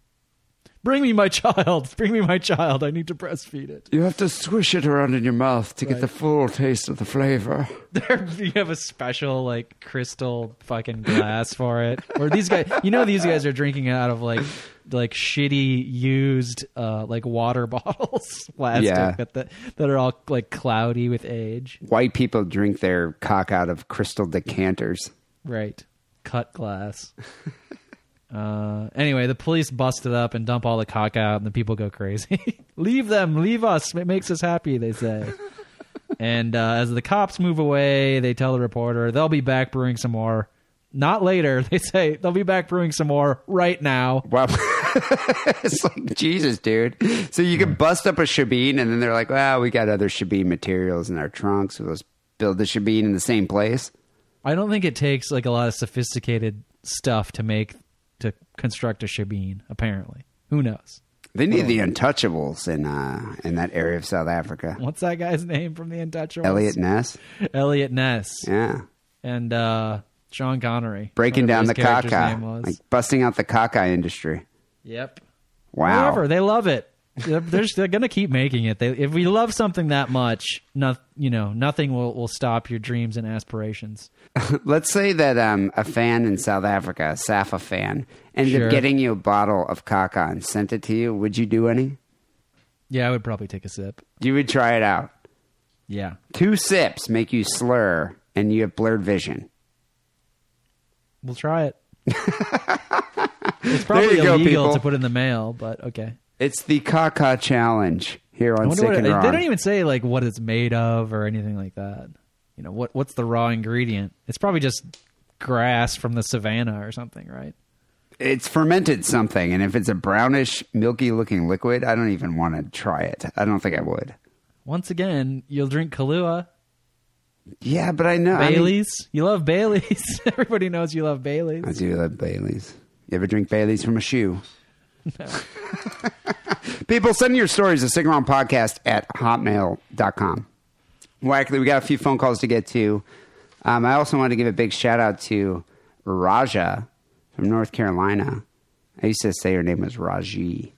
Bring me my child. Bring me my child. I need to breastfeed it. You have to swish it around in your mouth to right. get the full taste of the flavor. There, you have a special, like, crystal fucking glass for it. Or these guys, you know, these guys are drinking it out of, like, like shitty used, uh, like, water bottles, plastic, yeah. that, the, that are all, like, cloudy with age. White people drink their cock out of crystal decanters. Right. Cut glass. Uh, anyway, the police bust it up and dump all the cock out, and the people go crazy. Leave them, leave us. It makes us happy, they say. And uh, as the cops move away, they tell the reporter they'll be back brewing some more. Not later, they say. They'll be back brewing some more right now. Wow. It's like, Jesus, dude. So you can bust up a shebeen, and then they're like, well, we got other shebeen materials in our trunks. So let's build the shebeen in the same place. I don't think it takes like a lot of sophisticated stuff to make... to construct a shebeen, apparently. Who knows? They need the Untouchables in uh, in that area of South Africa. What's that guy's name from the Untouchables? Elliot Ness. Elliot Ness. Yeah. And uh, Sean Connery. Breaking down the caca. Like busting out the caca industry. Yep. Wow. Whatever. They love it. They're, they're, they're going to keep making it. They, if we love something that much, no, you know, nothing will, will stop your dreams and aspirations. Let's say that um, a fan in South Africa, a S A F A fan, ended sure. up getting you a bottle of caca and sent it to you. Would you do any? Yeah, I would probably take a sip. You would try it out? Yeah. Two sips make you slur, and you have blurred vision. We'll try it. It's probably illegal go, to put in the mail, but okay. It's the Caca Challenge here on Sick and Wrong. They don't even say like what it's made of or anything like that. You know, what what's the raw ingredient? It's probably just grass from the savannah or something, right? It's fermented something, and if it's a brownish, milky-looking liquid, I don't even want to try it. I don't think I would. Once again, you'll drink Kahlua. Yeah, but I know. Bailey's. I mean, you love Bailey's. Everybody knows you love Bailey's. I do love Bailey's. You ever drink Bailey's from a shoe? No. People, send your stories to sick and wrong podcast at hotmail dot com. Well, actually, we got a few phone calls to get to. Um, I also want to give a big shout out to Raja from North Carolina. I used to say her name was Raji,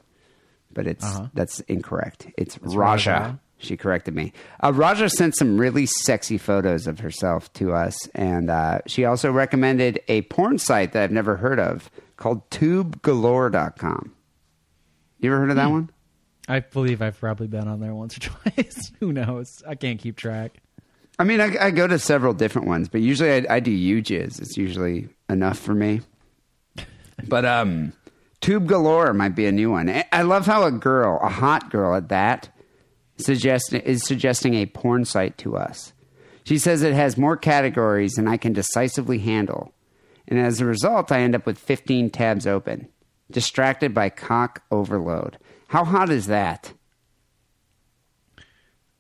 but it's uh-huh. that's incorrect. It's, it's Raja. Raja. She corrected me. Uh, Raja sent some really sexy photos of herself to us, and uh, she also recommended a porn site that I've never heard of called tube galore dot com. You ever heard of that mm. one? I believe I've probably been on there once or twice. Who knows? I can't keep track. I mean, I, I go to several different ones, but usually I, I do U Jizz. It's usually enough for me. But um, Tube Galore might be a new one. I love how a girl, a hot girl at that, suggest, is suggesting a porn site to us. She says it has more categories than I can decisively handle. And as a result, I end up with fifteen tabs open. Distracted by cock overload. How hot is that?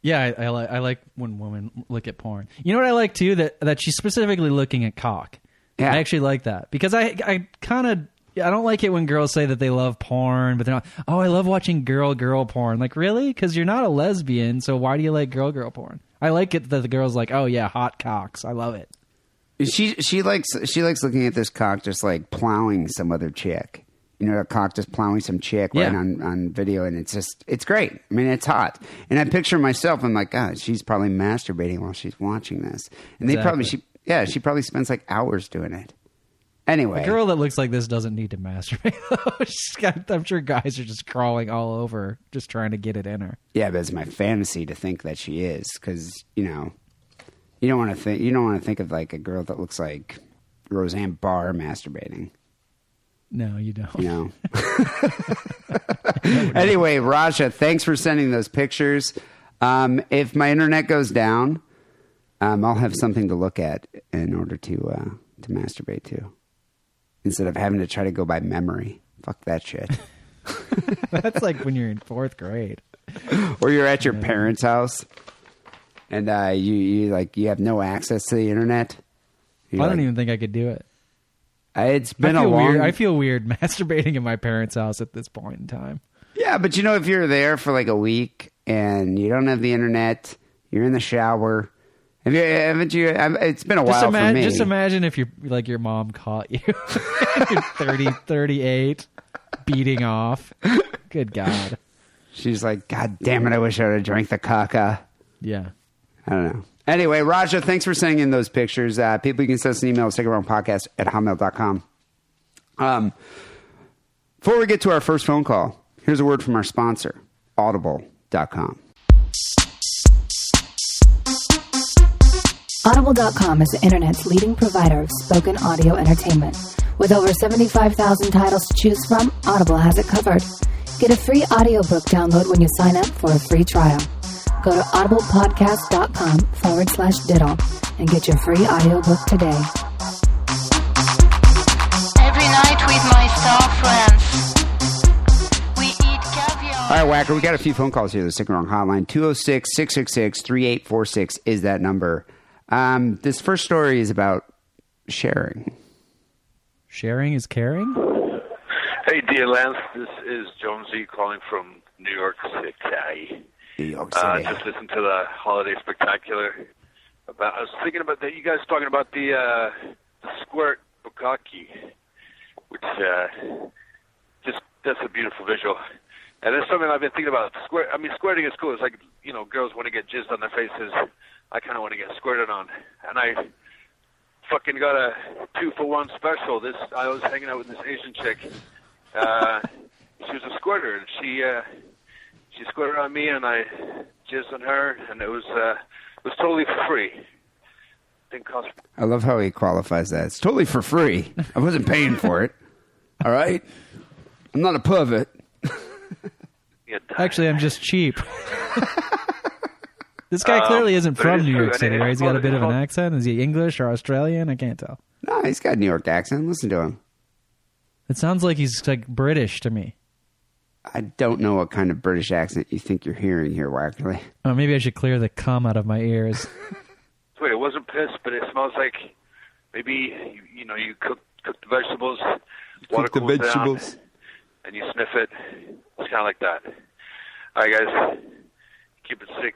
Yeah, I, I, li- I like when women look at porn. You know what I like too? That that she's specifically looking at cock. Yeah. I actually like that because I I kind of I don't like it when girls say that they love porn, but they're not. Oh, I love watching girl girl porn. Like really? Because you're not a lesbian, so why do you like girl girl porn? I like it that the girl's like, oh yeah, hot cocks. I love it. She she likes she likes looking at this cock just like plowing some other chick. You know, a cock just plowing some chick yeah. right on, on video, and it's just, it's great. I mean, it's hot. And I picture myself, I'm like, God, she's probably masturbating while she's watching this. And exactly. they probably, she, yeah, she probably spends like hours doing it. Anyway. A girl that looks like this doesn't need to masturbate, though. She's got, I'm sure guys are just crawling all over, just trying to get it in her. Yeah, but it's my fantasy to think that she is, because, you know, you don't want to think, you don't want to think of like a girl that looks like Roseanne Barr masturbating. No, you don't. No. Anyway, Raja, thanks for sending those pictures. Um, if my internet goes down, um, I'll have something to look at in order to uh, to masturbate to, instead of having to try to go by memory. Fuck that shit. That's like when you're in fourth grade, or you're at your yeah. parents' house, and uh, you you like you have no access to the internet. You're I don't like, even think I could do it. It's been I feel a long. Weird. I feel weird masturbating in my parents' house at this point in time. Yeah, but you know, if you're there for like a week and you don't have the internet, you're in the shower. Have you? Haven't you? It's been a just while ima- for me. Just imagine if you like your mom caught you, you're thirty, thirty-eight, beating off. Good God. She's like, God damn it! I wish I would have drank the caca. Yeah. I don't know. Anyway, Raja, thanks for sending in those pictures. Uh, people, you can send us an email, stick around podcast at hotmail dot com. Um, before we get to our first phone call, here's a word from our sponsor, audible dot com. audible dot com is the internet's leading provider of spoken audio entertainment. With over seventy-five thousand titles to choose from, Audible has it covered. Get a free audiobook download when you sign up for a free trial. Go to audiblepodcast.com forward slash diddle and get your free audiobook today. Every night with my star friends, we eat caviar. All right, Wacker, we got a few phone calls here. The Stick Around Hotline, two oh six, six six six, three eight four six is that number. Um, this first story is about sharing. Sharing is caring? Hey, dear Lance, this is Jonesy calling from New York City. Uh, just listen to the holiday spectacular. About I was thinking about that. You guys talking about the, uh, the squirt bukkake, which uh, just that's a beautiful visual. And that's something I've been thinking about. Squirt. I mean, squirting is cool. It's like, you know, girls want to get jizzed on their faces. I kind of want to get squirted on. And I fucking got a two for one special. This I was hanging out with this Asian chick. Uh, she was a squirter, and she. Uh, She squirted on me, and I jizzed on her, and it was uh, it was totally for free. Didn't cost. I love how he qualifies that. It's totally for free. I wasn't paying for it. All right, I'm not a pervert. Actually, I'm just cheap. This guy um, clearly isn't from is New York City, right? He's got a bit of an accent. Is he English or Australian? I can't tell. No, he's got a New York accent. Listen to him. It sounds like he's like British to me. I don't know what kind of British accent you think you're hearing here, Wackerly. Oh, maybe I should clear the cum out of my ears. Wait, it wasn't piss, but it smells like maybe, you, you know, you cook, cook the vegetables, water cook the vegetables, down, and you sniff it. It's kind of like that. All right, guys. Keep it sick.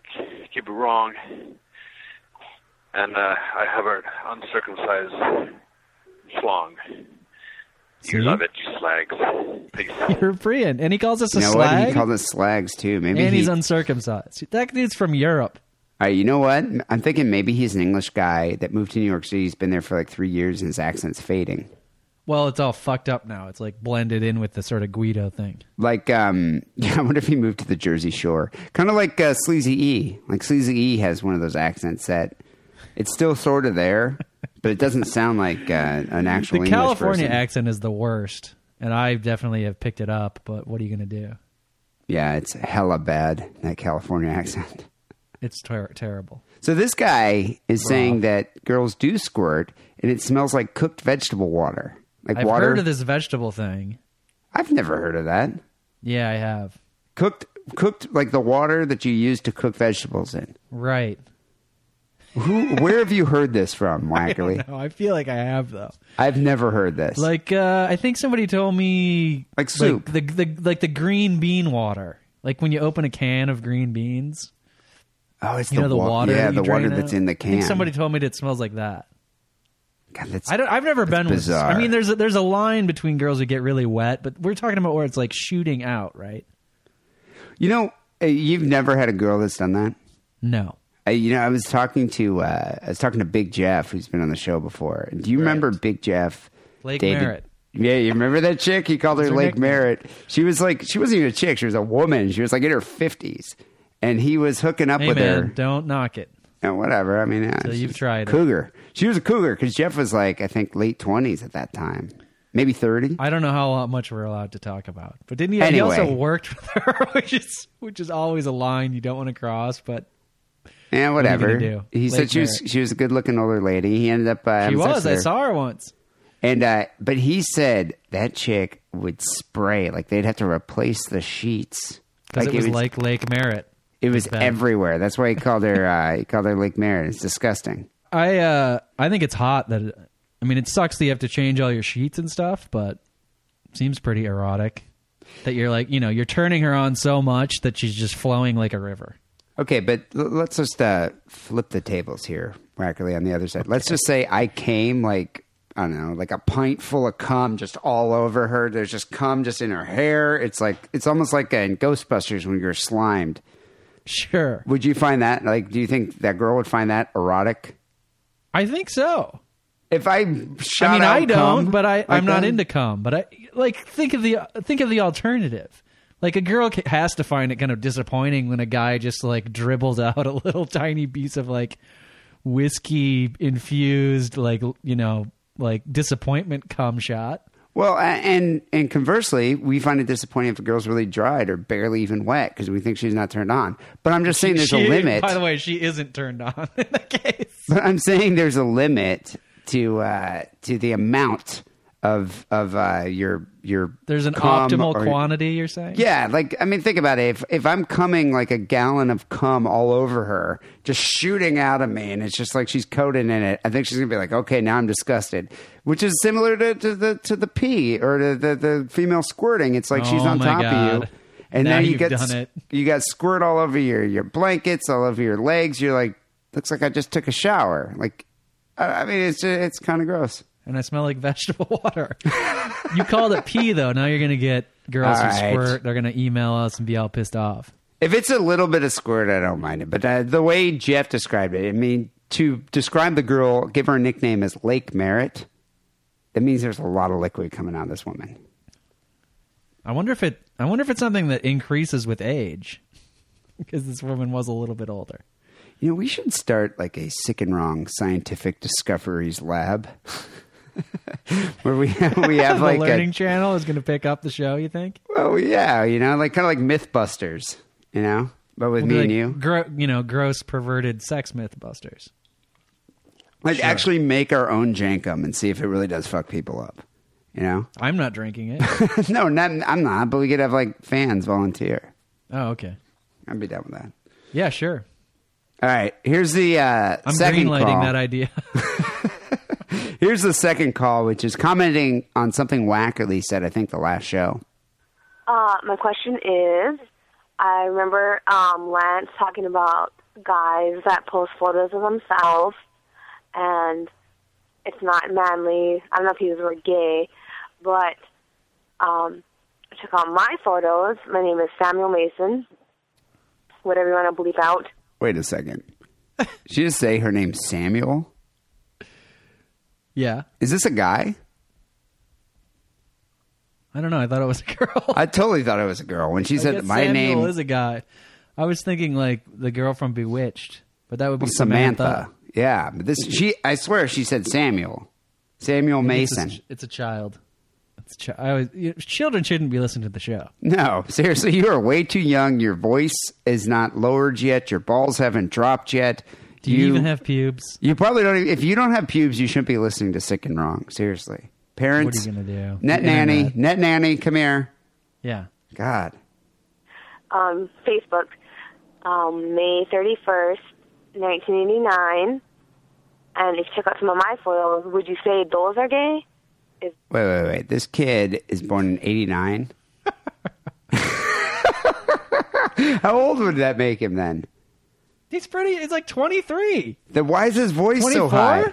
Keep it wrong. And uh, I have an uncircumcised schlong. You love it, you slags. Thanks. You're Brian. And he calls us a you know slag. What? He calls us slags, too. Maybe and he... he's uncircumcised. That dude's from Europe. All right, you know what? I'm thinking maybe he's an English guy that moved to New York City. He's been there for like three years and his accent's fading. Well, it's all fucked up now. It's like blended in with the sort of Guido thing. Like, um, yeah, I wonder if he moved to the Jersey Shore. Kind of like uh, Sleazy E. Like Sleazy E has one of those accents that it's still sort of there. But it doesn't sound like uh, an actual the English California person. Accent is the worst, and I definitely have picked it up, but what are you going to do? Yeah, it's hella bad, that California accent. It's ter- terrible. So this guy is Rob. saying that girls do squirt, and it smells like cooked vegetable water. Like I've water. heard of this vegetable thing. I've never heard of that. Yeah, I have. Cooked, cooked like the water that you use to cook vegetables in. Right. Who? Where have you heard this from, Wackerly? I, I feel like I have, though. I've never heard this. Like, uh, I think somebody told me... Like soup. Like the, the, like the green bean water. Like when you open a can of green beans. Oh, it's you the, know, the wa- water. Yeah, the water that's out? in the can. I think somebody told me that it smells like that. God, that's I don't, I've never that's been bizarre. With... I mean, there's a, there's a line between girls who get really wet, but we're talking about where it's like shooting out, right? You know, you've never had a girl that's done that? No. You know, I was talking to uh, I was talking to Big Jeff, who's been on the show before. Do you right. remember Big Jeff? Lake David, Merritt. Yeah, you remember that chick? He called her Lake Merritt. She was like, she wasn't even a chick. She was a woman. She was like in her fifties, and he was hooking up hey, with man, her. Don't knock it. And whatever. I mean, yeah, so you've tried cougar. It. She was a cougar because Jeff was like, I think late twenties at that time. Maybe thirty. I don't know how much we're allowed to talk about. But didn't he, anyway. he also worked with her, which is which is always a line you don't want to cross, but yeah, whatever. What do? He Late said she was, she was a good-looking older lady. He ended up uh, She was. I saw her once. And uh, but he said that chick would spray. Like, they'd have to replace the sheets. Because like, it was it was, like Lake Merritt. It was then. everywhere. That's why he called her uh, he called her Lake Merritt. It's disgusting. I uh, I think it's hot that... It, I mean, it sucks that you have to change all your sheets and stuff, but it seems pretty erotic that you're like, you know, you're turning her on so much that she's just flowing like a river. Okay, but let's just uh, flip the tables here, Rackley, on the other side. Okay. Let's just say I came like, I don't know, like a pint full of cum just all over her. There's just cum just in her hair. It's like, it's almost like in Ghostbusters when you're slimed. Sure. Would you find that, like, do you think that girl would find that erotic? I think so. If I shot I mean, out I don't, cum, but I, like I'm not then? into cum. But I like think of the think of the alternative. Like a girl has to find it kind of disappointing when a guy just like dribbles out a little tiny piece of like whiskey infused, like, you know, like disappointment cum shot. Well, and and conversely, we find it disappointing if a girl's really dried or barely even wet because we think she's not turned on. But I'm just saying there's she, a limit. By the way, she isn't turned on in that case. But I'm saying there's a limit to uh, to the amount of of uh, your your there's an optimal or, quantity you're saying? Yeah, like I mean, think about it. If if I'm cumming like a gallon of cum all over her, just shooting out of me, and it's just like she's coated in it, I think she's gonna be like, okay, now I'm disgusted. Which is similar to, to the to the pee or to the, the female squirting. It's like oh she's on top God. of you, and now then you get done it. you got squirt all over your your blankets, all over your legs. You're like, looks like I just took a shower. Like. I mean, it's just, it's kind of gross. And I smell like vegetable water. You called it pee, though. Now you're going to get girls right. who squirt. They're going to email us and be all pissed off. If it's a little bit of squirt, I don't mind it. But uh, the way Jeff described it, I mean, to describe the girl, give her a nickname as Lake Merritt, that means there's a lot of liquid coming out of this woman. I wonder if it. I wonder if it's something that increases with age. Because this woman was a little bit older. You know, we should start like a sick and wrong scientific discoveries lab where we have, we have like a... The Learning Channel is going to pick up the show, you think? Well, yeah, you know, like kind of like Mythbusters, you know, but with we'll me like, and you. Gro- you know, gross, perverted sex Mythbusters. Like sure. actually make our own Jenkem and see if it really does fuck people up, you know? I'm not drinking it. No, not, I'm not, but we could have like fans volunteer. Oh, okay. I'd be down with that. Yeah, sure. All right, here's the uh, second call. I'm greenlighting that idea. Here's the second call, which is commenting on something Wackerly said, I think, the last show. Uh, my question is, I remember um, Lance talking about guys that post photos of themselves, and it's not manly. I don't know if he was word gay, but um, check out my photos. My name is Samuel Mason, whatever you want to bleep out. Wait a second. She just say her name's Samuel? Yeah. Is this a guy? I don't know. I thought it was a girl. I totally thought it was a girl. When she I said my Samuel name... Samuel is a guy. I was thinking like the girl from Bewitched, but that would be well, Samantha. Samantha. Yeah. But this, she, I swear she said Samuel. Samuel Mason. It's a, it's a child. It's a chi- I was, you know, children shouldn't be listening to the show. No, seriously, you are way too young. Your voice is not lowered yet. Your balls haven't dropped yet. Do you, you even have pubes? You probably don't. Even, if you don't have pubes, you shouldn't be listening to Sick and Wrong. Seriously, parents. What are you gonna do? Net nanny, net nanny, come here. Yeah. God. Um, Facebook, um, May thirty first, nineteen eighty nine, and if you check out some of my photos, would you say those are gay? Wait, wait, wait. This kid is born in eighty-nine. How old would that make him then? He's pretty, he's like twenty-three. Then why is his voice twenty-four? So high?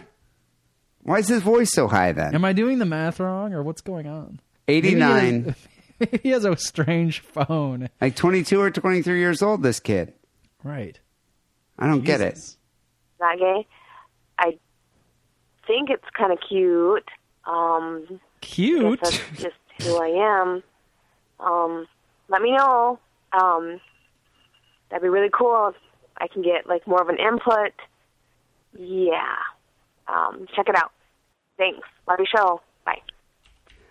Why is his voice so high then? Am I doing the math wrong or what's going on? eighty-nine. Maybe he has, he has a strange phone. Like twenty-two or twenty-three years old, this kid. Right. I don't Jesus. get it. Not gay. I think it's kind of cute. Um, Cute. That's just who I am. Um, let me know. Um, that'd be really cool if I can get like more of an input. Yeah. Um, check it out. Thanks. Love your show. Bye.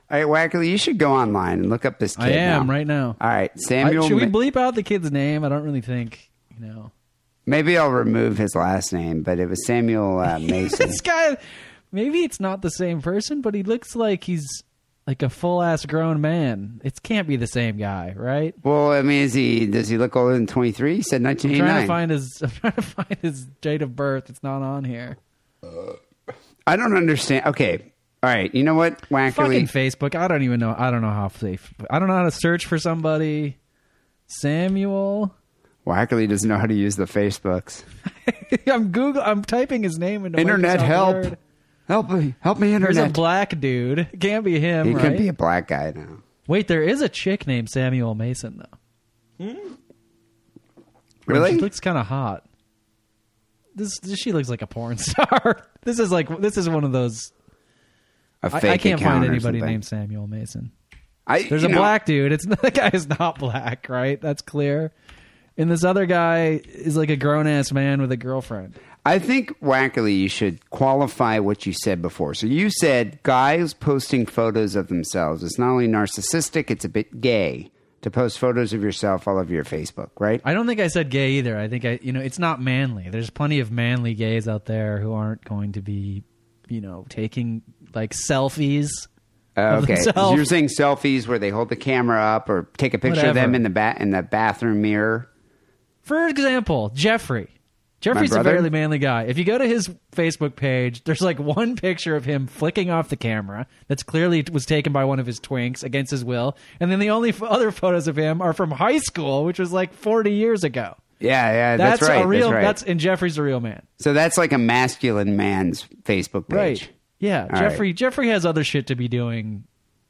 All right, Wackerly, you should go online and look up this kid. I am now. Right now. All right, Samuel. I, should we bleep out the kid's name? I don't really think, you know. Maybe I'll remove his last name, but it was Samuel uh, Mason. This guy, maybe it's not the same person, but he looks like he's like a full-ass grown man. It can't be the same guy, right? Well, I mean, is he? Does he look older than twenty-three? He said nineteen eighty-nine. I'm trying to find his, I'm trying to find his date of birth. It's not on here. Uh, I don't understand. Okay. All right, you know what, Wackerly? Fucking Facebook. I don't even know. I don't know how safe. I don't know how to search for somebody. Samuel. Wackerly doesn't know how to use the Facebooks. I'm Google. I'm typing his name into Internet help. Word. Help me. Help me, Internet. There's a black dude. It can't be him, he right? He could be a black guy now. Wait, there is a chick named Samuel Mason, though. Hmm? Really? She looks kind of hot. This, this she looks like a porn star. This is like this is one of those... I, I can't find anybody named Samuel Mason. I, There's a know, black dude. It's the guy is not black, right? That's clear. And this other guy is like a grown ass man with a girlfriend. I think, Wackerly, you should qualify what you said before. So you said guys posting photos of themselves. It's not only narcissistic; it's a bit gay to post photos of yourself all over your Facebook, right? I don't think I said gay either. I think I, you know, it's not manly. There's plenty of manly gays out there who aren't going to be, you know, taking like selfies. Uh, okay, you're saying selfies where they hold the camera up or take a picture Whatever. of them in the ba- in the bathroom mirror. For example, Jeffrey. Jeffrey's a fairly manly guy. If you go to his Facebook page, there's like one picture of him flicking off the camera that's clearly was taken by one of his twinks against his will, and then the only f- other photos of him are from high school, which was like forty years ago. Yeah, yeah, that's, that's right. A real, that's right. That's and Jeffrey's a real man. So that's like a masculine man's Facebook page. Right. Yeah, All Jeffrey right. Jeffrey has other shit to be doing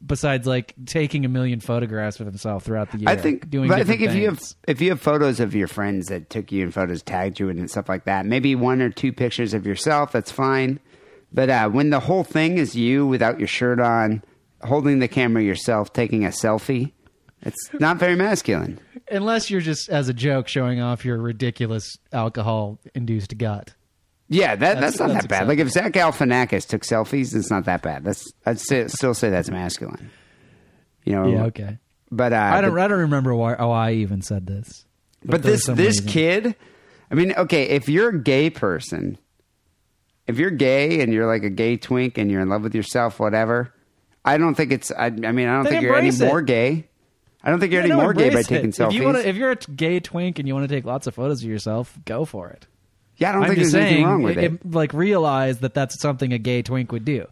besides like taking a million photographs of himself throughout the year. I think doing but I think if things. you have if you have photos of your friends that took you and photos tagged you and stuff like that, maybe one or two pictures of yourself, that's fine. But uh, when the whole thing is you without your shirt on, holding the camera yourself, taking a selfie, it's not very masculine. Unless you're just, as a joke, showing off your ridiculous alcohol-induced gut. Yeah, that, that's, that's not that's that bad. Acceptable. Like, if Zach Galifianakis took selfies, it's not that bad. That's I'd say, still say that's masculine. You know? Yeah, okay. But uh, I don't. But, I don't remember why. Oh, I even said this. But, but this this reason. kid. I mean, okay. If you're a gay person, if you're gay and you're like a gay twink and you're in love with yourself, whatever. I don't think it's. I, I mean, I don't then think you're any it. more gay. I don't think you're yeah, any no, more gay by taking it. selfies. If, you wanna, if you're a gay twink and you want to take lots of photos of yourself, go for it. Yeah, I don't I'm think there's saying, anything wrong with it, it. it. Like, realize that that's something a gay twink would do.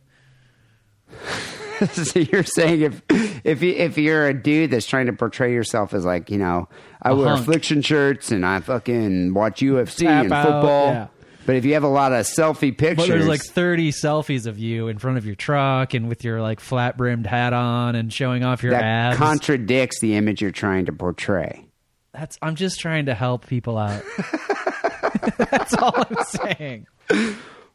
So you're saying if if, you, if you're a dude that's trying to portray yourself as like, you know, I a wear hunk. affliction shirts and I fucking watch U F C Tap and out, football. Yeah. But if you have a lot of selfie pictures... But there's like thirty selfies of you in front of your truck and with your like flat-brimmed hat on and showing off your that abs. That contradicts the image you're trying to portray. That's I'm just trying to help people out. That's all I'm saying.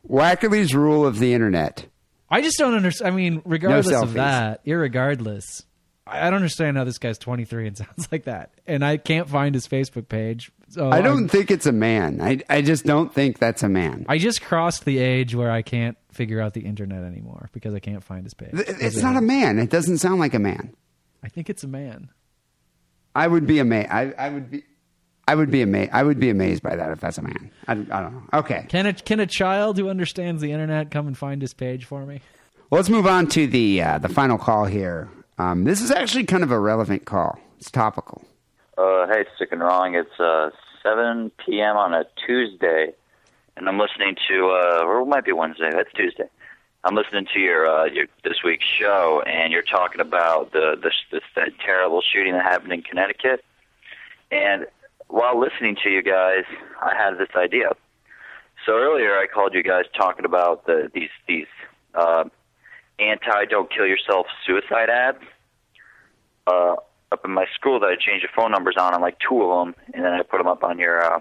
Wackerly's rule of the internet. I just don't understand. I mean, regardless no of that, irregardless, I don't understand how this guy's twenty-three and sounds like that. And I can't find his Facebook page. So I don't I'm, think it's a man. I, I just don't think that's a man. I just crossed the age where I can't figure out the internet anymore because I can't find his page. It's not a man. It doesn't sound like a man. I think it's a man. I would be a man. I, I would be... I would be amazed. I would be amazed by that if that's a man. I, I don't know. Okay. Can a can a child who understands the internet come and find his page for me? Well, let's move on to the uh, the final call here. Um, this is actually kind of a relevant call. It's topical. Uh, hey, Sick and Wrong. It's uh, seven p.m. on a Tuesday, and I'm listening to uh, or it might be Wednesday. That's Tuesday. I'm listening to your uh, your this week's show, and you're talking about the the, the that terrible shooting that happened in Connecticut, and while listening to you guys, I had this idea. So earlier I called you guys talking about the, these these uh, anti-don't kill yourself suicide ads. Uh, up in my school that I changed the phone numbers on, on like two of them, and then I put them up on your uh,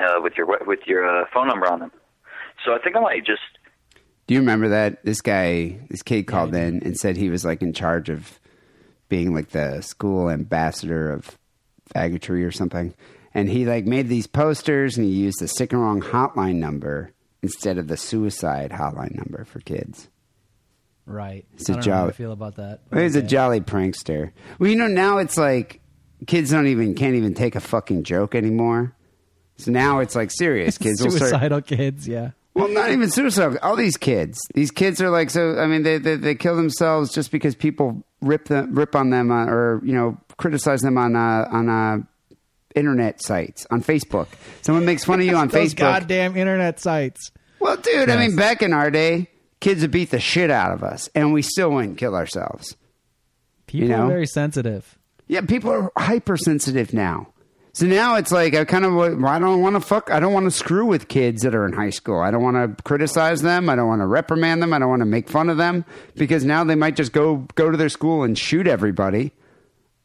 uh, with your with your uh, phone number on them. So I think I might just. Do you remember that this guy, this kid called in and said he was like in charge of being like the school ambassador of faggotry or something, and he like made these posters and he used the Sick and Wrong hotline number instead of the suicide hotline number for kids. Right. It's I don't a jolly, know how I feel about that. He's okay. a jolly prankster. Well, you know, now it's like kids don't even can't even take a fucking joke anymore. So now it's like serious kids. Suicidal will start, kids, yeah. Well, not even suicidal. All these kids. These kids are like so. I mean, they they, they kill themselves just because people rip them, rip on them, on, or you know, criticize them on uh, on uh, internet sites on Facebook. Someone makes fun of you on those Facebook. Goddamn internet sites. Well, dude, yes. I mean, back in our day, kids would beat the shit out of us, and we still wouldn't kill ourselves. People you know? are very sensitive. Yeah, people are hypersensitive now. So now it's like I kind of I don't want to fuck. I don't want to screw with kids that are in high school. I don't want to criticize them. I don't want to reprimand them. I don't want to make fun of them because now they might just go go to their school and shoot everybody,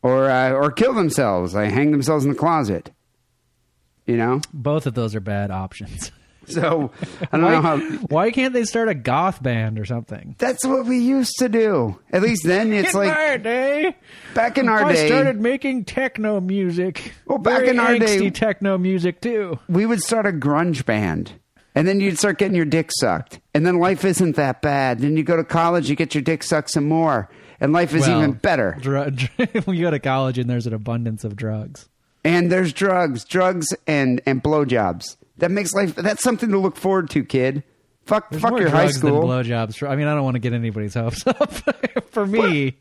or uh, or kill themselves. Like hang themselves in the closet. You know, both of those are bad options. So I don't why, know how. Why can't they start a goth band or something? That's what we used to do. At least then it's in like our day, back in our I day, I started making techno music. Well, back Very in our day, techno music too. We would start a grunge band, and then you'd start getting your dick sucked, and then life isn't that bad. Then you go to college, you get your dick sucked some more, and life is well, even better. Dr- dr- we go to college, and there's an abundance of drugs, and there's drugs, drugs, and and blowjobs. That makes life. That's something to look forward to, kid. Fuck, There's fuck your high school. There's more blowjobs. I mean, I don't want to get anybody's hopes up. For me, what?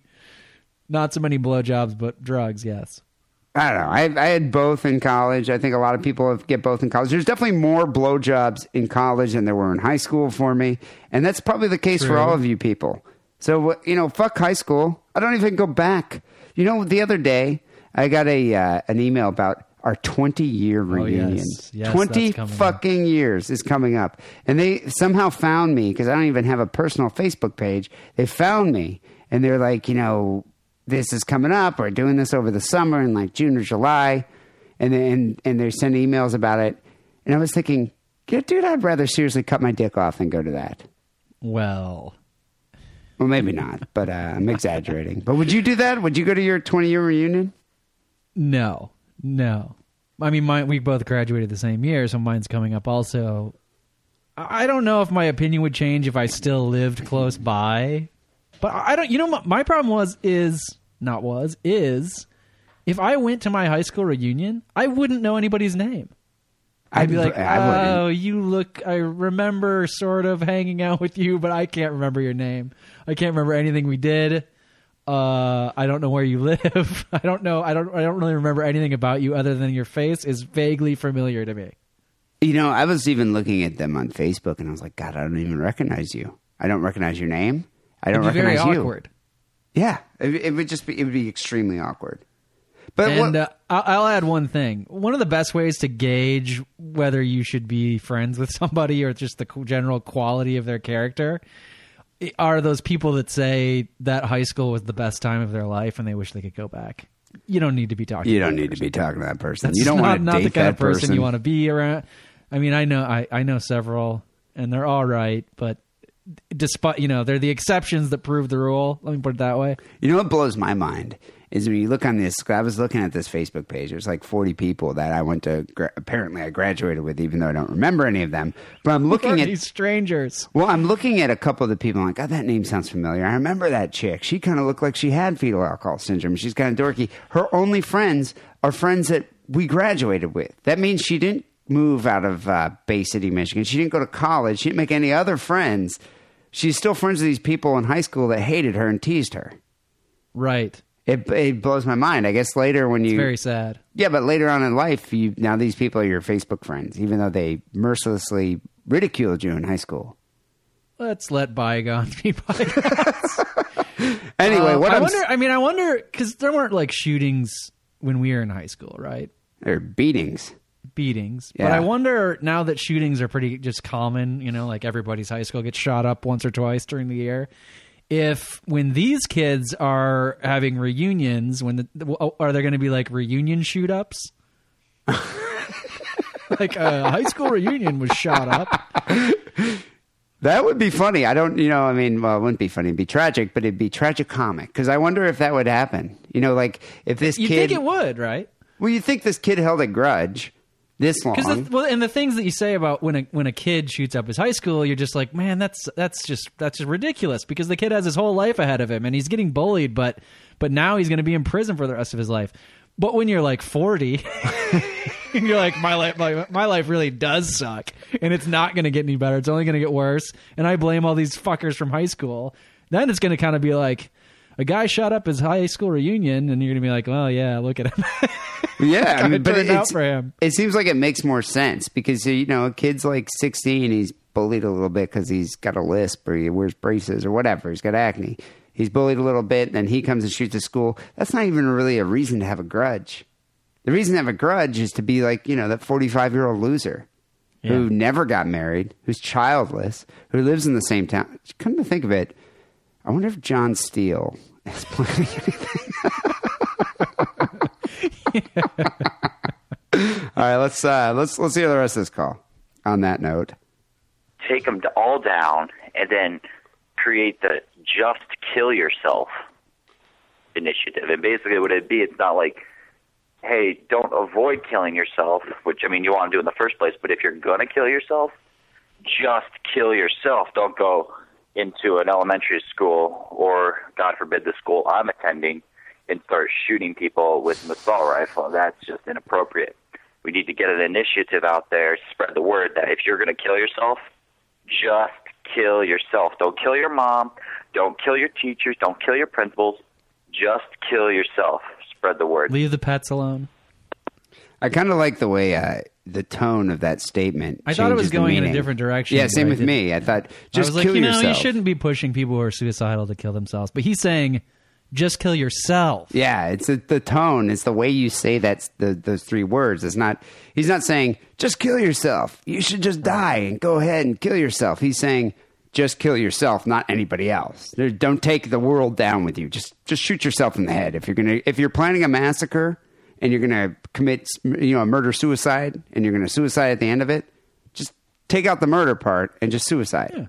Not so many blowjobs, but drugs. Yes. I don't know. I, I had both in college. I think a lot of people have, get both in college. There's definitely more blowjobs in college than there were in high school for me, and that's probably the case True. for all of you people. So you know, fuck high school. I don't even go back. You know, the other day I got a uh, an email about. Our twenty-year reunion. Oh, yes. Yes, twenty fucking up. years is coming up. And they somehow found me, because I don't even have a personal Facebook page. They found me, and they're like, you know, this is coming up. We're doing this over the summer in, like, June or July. And then and they're sending emails about it. And I was thinking, yeah, dude, I'd rather seriously cut my dick off than go to that. Well... Well, maybe not, but uh, I'm exaggerating. But would you do that? Would you go to your twenty-year reunion? No. No. I mean, my, we both graduated the same year, so mine's coming up also. I don't know if my opinion would change if I still lived close by. But I don't... You know, my, my problem was, is... Not was, is... If I went to my high school reunion, I wouldn't know anybody's name. I'd, I'd be like, I oh, you look... I remember sort of hanging out with you, but I can't remember your name. I can't remember anything we did. Uh, I don't know where you live. I don't know. I don't. I don't really remember anything about you other than your face is vaguely familiar to me. You know, I was even looking at them on Facebook, and I was like, God, I don't even recognize you. I don't recognize your name. I don't It'd be recognize very you. Awkward. Yeah, it, it would just be. It would be extremely awkward. But and what, uh, I'll, I'll add one thing. One of the best ways to gauge whether you should be friends with somebody or just the general quality of their character. Are those people that say that high school was the best time of their life and they wish they could go back? You don't need to be talking. You to don't need person. to be talking to that person. That's you don't not, want to not date the kind that of person, person you want to be around. I mean, I know I, I know several, and they're all right, but despite you know they're the exceptions that prove the rule. Let me put it that way. You know what blows my mind is when you look on this. I was looking at this Facebook page. There's like forty people that I went to. Gra- apparently, I graduated with, even though I don't remember any of them. But I'm looking at these strangers. Well, I'm looking at a couple of the people. I'm like, God, that name sounds familiar. I remember that chick. She kind of looked like she had fetal alcohol syndrome. She's kind of dorky. Her only friends are friends that we graduated with. That means she didn't move out of uh, Bay City, Michigan. She didn't go to college. She didn't make any other friends. She's still friends with these people in high school that hated her and teased her. Right. It, it blows my mind. I guess later when you... It's very sad. Yeah, but later on in life, you now these people are your Facebook friends, even though they mercilessly ridiculed you in high school. Let's let bygones be bygones. Anyway, uh, what I I'm... wonder, I mean, I wonder... Because there weren't, like, shootings when we were in high school, right? There were beatings. Beatings. Yeah. But I wonder, now that shootings are pretty just common, you know, like everybody's high school gets shot up once or twice during the year... If when these kids are having reunions, when the, are there going to be like reunion shoot ups? Like a high school reunion was shot up. That would be funny. I don't, you know, I mean, well, it wouldn't be funny. It'd be tragic, but it'd be tragicomic. Because I wonder if that would happen. You know, like if this You'd kid. You think it would, right? Well, you think this kid held a grudge. this long. Cause the, well, and the things that you say about when a when a kid shoots up his high school, you're just like, man, that's that's just that's just ridiculous, because the kid has his whole life ahead of him and he's getting bullied, but but now he's going to be in prison for the rest of his life. But when you're like forty, you're like, my life, my, my life really does suck, and it's not going to get any better. It's only going to get worse, and I blame all these fuckers from high school. Then it's going to kind of be like, a guy shot up his high school reunion, and you're going to be like, well, yeah, look at him. Yeah, I mean, but it, out for him. It seems like it makes more sense because, you know, a kid's like sixteen, he's bullied a little bit because he's got a lisp or he wears braces or whatever. He's got acne. He's bullied a little bit, and then he comes and shoots at school. That's not even really a reason to have a grudge. The reason to have a grudge is to be like, you know, that forty-five-year-old loser yeah. who never got married, who's childless, who lives in the same town. Come to think of it, I wonder if John Steele is playing anything. All right, let's uh, let's let's hear the rest of this call. On that note, take them all down, and then create the "just kill yourself" initiative. And basically, what it'd be, it's not like, hey, don't avoid killing yourself, which I mean you want to do in the first place. But if you're gonna kill yourself, just kill yourself. Don't go into an elementary school, or God forbid, the school I'm attending, and start shooting people with an assault rifle. That's just inappropriate. We need to get an initiative out there, spread the word that if you're going to kill yourself, just kill yourself. Don't kill your mom. Don't kill your teachers. Don't kill your principals. Just kill yourself. Spread the word. Leave the pets alone. I kind of like the way uh, the tone of that statement. I thought it was going in a different direction. Yeah, same with me. I thought, just kill yourself. I was like, you know, you shouldn't be pushing people who are suicidal to kill themselves. But he's saying, just kill yourself. Yeah, it's a, the tone. It's the way you say that, the, those three words. It's not. He's not saying, just kill yourself. You should just die and go ahead and kill yourself. He's saying, just kill yourself, not anybody else. There, don't take the world down with you. Just just shoot yourself in the head. If you're gonna, if you're planning a massacre, and you're going to commit, you know, a murder-suicide, and you're going to suicide at the end of it, just take out the murder part and just suicide. Yeah.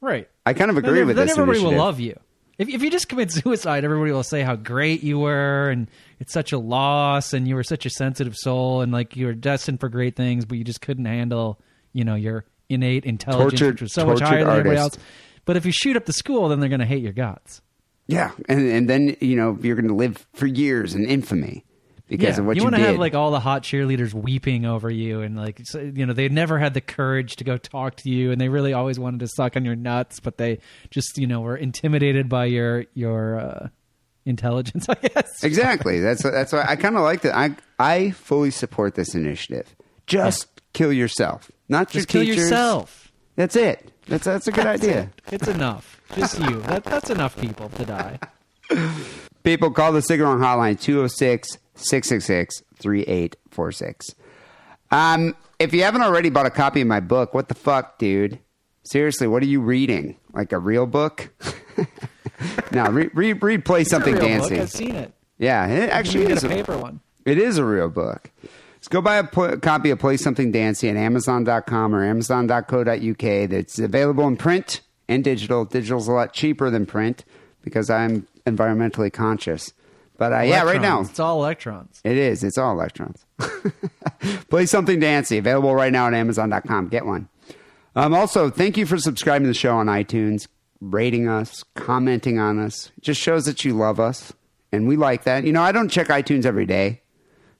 Right. I kind of agree then, with then this initiative. Then everybody will love you. If, if you just commit suicide, everybody will say how great you were, and it's such a loss, and you were such a sensitive soul, and, like, you were destined for great things, but you just couldn't handle, you know, your innate intelligence, tortured, which was so much higher artist. than everybody else. But if you shoot up the school, then they're going to hate your guts. Yeah, and, and then, you know, you're going to live for years in infamy. Because yeah, of what you, you want to have like all the hot cheerleaders weeping over you, and like so, you know, they never had the courage to go talk to you, and they really always wanted to suck on your nuts, but they just, you know, were intimidated by your your uh, intelligence, I guess. Exactly. That's that's why I kind of like that. I I fully support this initiative. Just yeah. kill yourself, not just your teachers. Kill yourself. That's it. That's that's a good that's idea. It. It's enough. Just you. That, that's enough people to die. People, call the Cigarone Hotline, two oh six, six six six, three eight four six. Um, if you haven't already bought a copy of my book, what the fuck, dude? Seriously, what are you reading? Like a real book? No, re- re- read Play Something Dancing. Book. I've seen it. Yeah, it actually is a paper one. It is a real book. Let's go buy a pl- copy of Play Something Dancing at amazon dot com or amazon dot co dot U K. That's available in print and digital. Digital's a lot cheaper than print because I'm environmentally conscious. But uh, yeah, right now. It's all electrons. It is. It's all electrons. Play Something Dancy. Available right now at amazon dot com. Get one. Um, also, thank you for subscribing to the show on iTunes, rating us, commenting on us. It just shows that you love us, and we like that. You know, I don't check iTunes every day.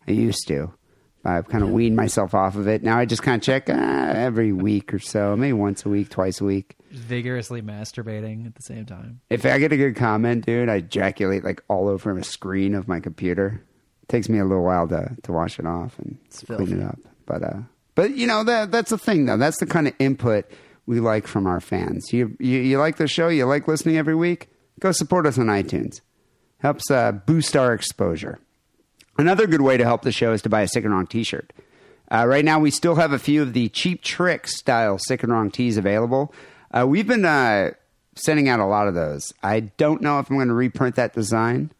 I used to. I've kind of weaned myself off of it. Now I just kind of check uh, every week or so, maybe once a week, twice a week. Vigorously masturbating at the same time. If I get a good comment, dude, I ejaculate like all over a screen of my computer. It takes me a little while to, to wash it off and clean it up. But, uh, but you know, that that's the thing, though. That's the kind of input we like from our fans. You, you, you like the show? You like listening every week? Go support us on iTunes. Helps uh, boost our exposure. Another good way to help the show is to buy a Sick and Wrong t-shirt. Uh, right now, we still have a few of the Cheap Trick style Sick and Wrong tees available. Uh, we've been uh, sending out a lot of those. I don't know if I'm going to reprint that design.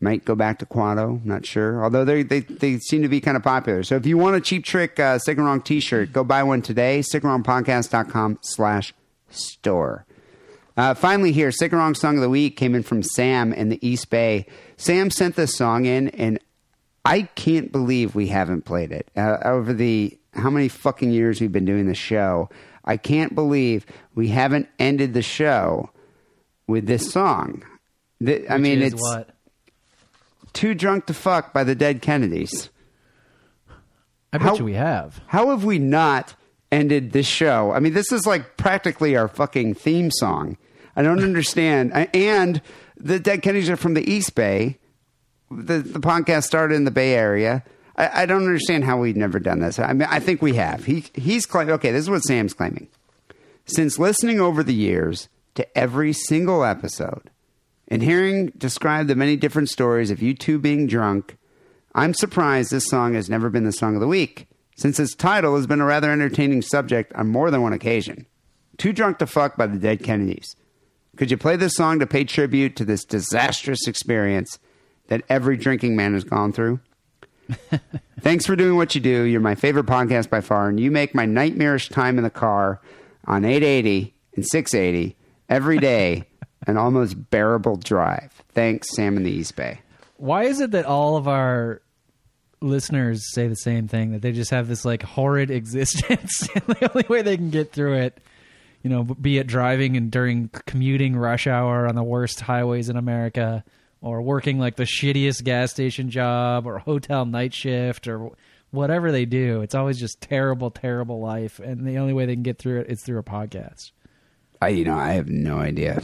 Might go back to Quado. Not sure. Although they they seem to be kind of popular. So if you want a Cheap Trick uh, Sick and Wrong t-shirt, go buy one today. sick and wrong podcast dot com slash store. Uh, finally here, Sick and Wrong Song of the Week came in from Sam in the East Bay. Sam sent this song in, and I can't believe we haven't played it. Uh, over the how many fucking years we've been doing this show, I can't believe we haven't ended the show with this song. The, I mean, it's what? Too Drunk to Fuck by the Dead Kennedys. I bet how, you we have. How have we not ended this show? I mean, this is like practically our fucking theme song. I don't understand. I, and the Dead Kennedys are from the East Bay. The, the podcast started in the Bay Area. I, I don't understand how we've never done this. I mean, I think we have. He He's claiming, okay, this is what Sam's claiming. Since listening over the years to every single episode and hearing describe the many different stories of you two being drunk, I'm surprised this song has never been the song of the week, since its title has been a rather entertaining subject on more than one occasion. Too Drunk to Fuck by the Dead Kennedys. Could you play this song to pay tribute to this disastrous experience that every drinking man has gone through? Thanks for doing what you do. You're my favorite podcast by far, and you make my nightmarish time in the car on eight eighty and six eighty every day an almost bearable drive. Thanks, Sam in the East Bay. Why is it that all of our listeners say the same thing, that they just have this like horrid existence and the only way they can get through it, you know, be it driving and during commuting rush hour on the worst highways in America, or working like the shittiest gas station job or hotel night shift or whatever they do, it's always just terrible, terrible life, and the only way they can get through it is through a podcast. I, you know, I have no idea.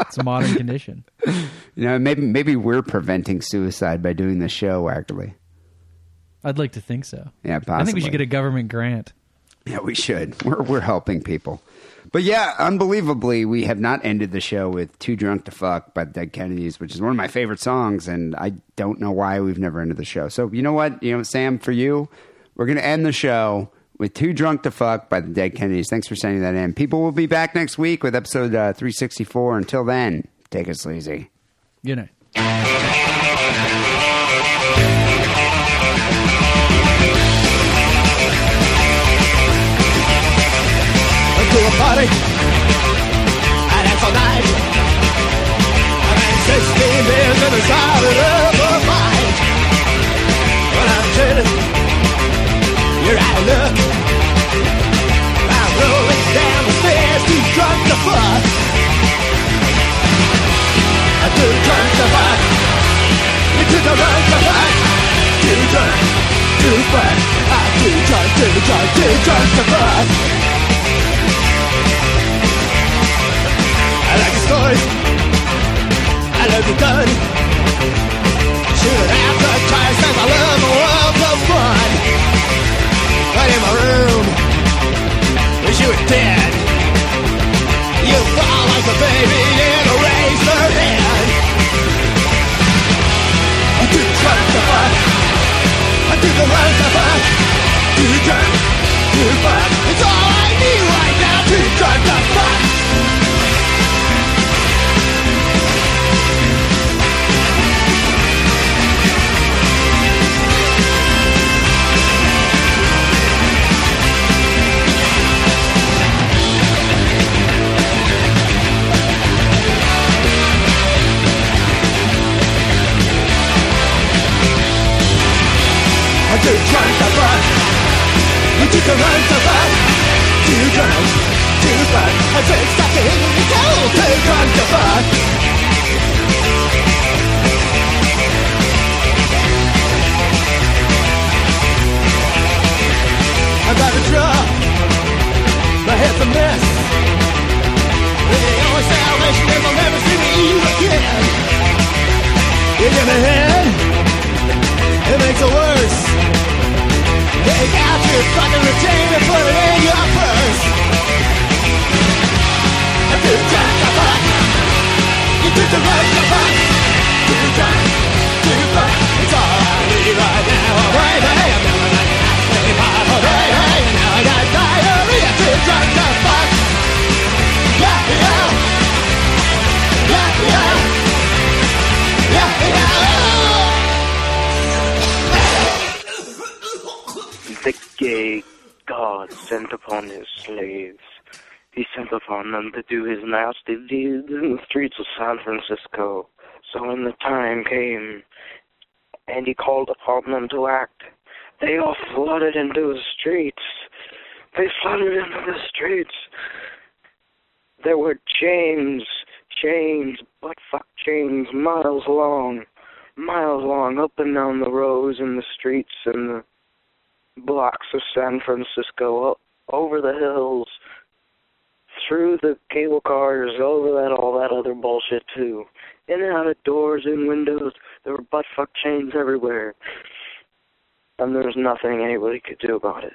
It's a modern condition. You know, maybe maybe we're preventing suicide by doing the show, actually. I'd like to think so. Yeah, possibly. I think we should get a government grant. Yeah, we should. We're we're helping people. But yeah, unbelievably, we have not ended the show with Too Drunk to Fuck by the Dead Kennedys, which is one of my favorite songs, and I don't know why we've never ended the show. So you know what? You know, Sam, for you, we're going to end the show with Too Drunk to Fuck by the Dead Kennedys. Thanks for sending that in. People will be back next week with episode uh, three sixty-four. Until then, take it sleazy. Good night. To a party, and it's all night. I've had sixteen beers and I started up a fight. When I'm turning, you're out of luck. I'm rolling down the stairs, too drunk to fuck. I'm too drunk to fuck. You're too drunk to fuck. Too drunk, too fuck. I'm too drunk, too drunk, too drunk to fuck. I like the stories, I love the gun. Shoot after twice as I love a world of fun. Right in my room, wish you were dead. You fall like a baby in a razor head. I'm too drunk to fuck. I'm too drunk to fuck. Too drunk, too fuck. It's all I need right now. Too drunk to fuck. I'm too drunk to fuck. I'm too drunk to fuck. Too drunk, too fuck. I drink stuff to hit me cold. Too drunk to fuck. I got a draw. My head's a mess. But the only salvation is I'll never see me you again. You give me a hand. It makes it worse. Take out your fucking routine and put it in your purse. I'm too drunk to fuck. You're too drunk to fuck. Too drunk, too fuck. It's all I need right now. Right, hey, I'm never like that. Hey, right, hey, and now I got diarrhea. Too drunk to fuck. Yeah, yeah. Yeah, yeah. Yeah, yeah. The gay god sent upon his slaves. He sent upon them to do his nasty deeds in the streets of San Francisco. So when the time came, and he called upon them to act. They all flooded into the streets. They flooded into the streets. There were chains, chains, butt-fuck chains, miles long, miles long, up and down the rows and the streets and the blocks of San Francisco, up over the hills, through the cable cars, over that, all that other bullshit, too. In and out of doors, in windows, there were butt-fuck chains everywhere. And there was nothing anybody could do about it.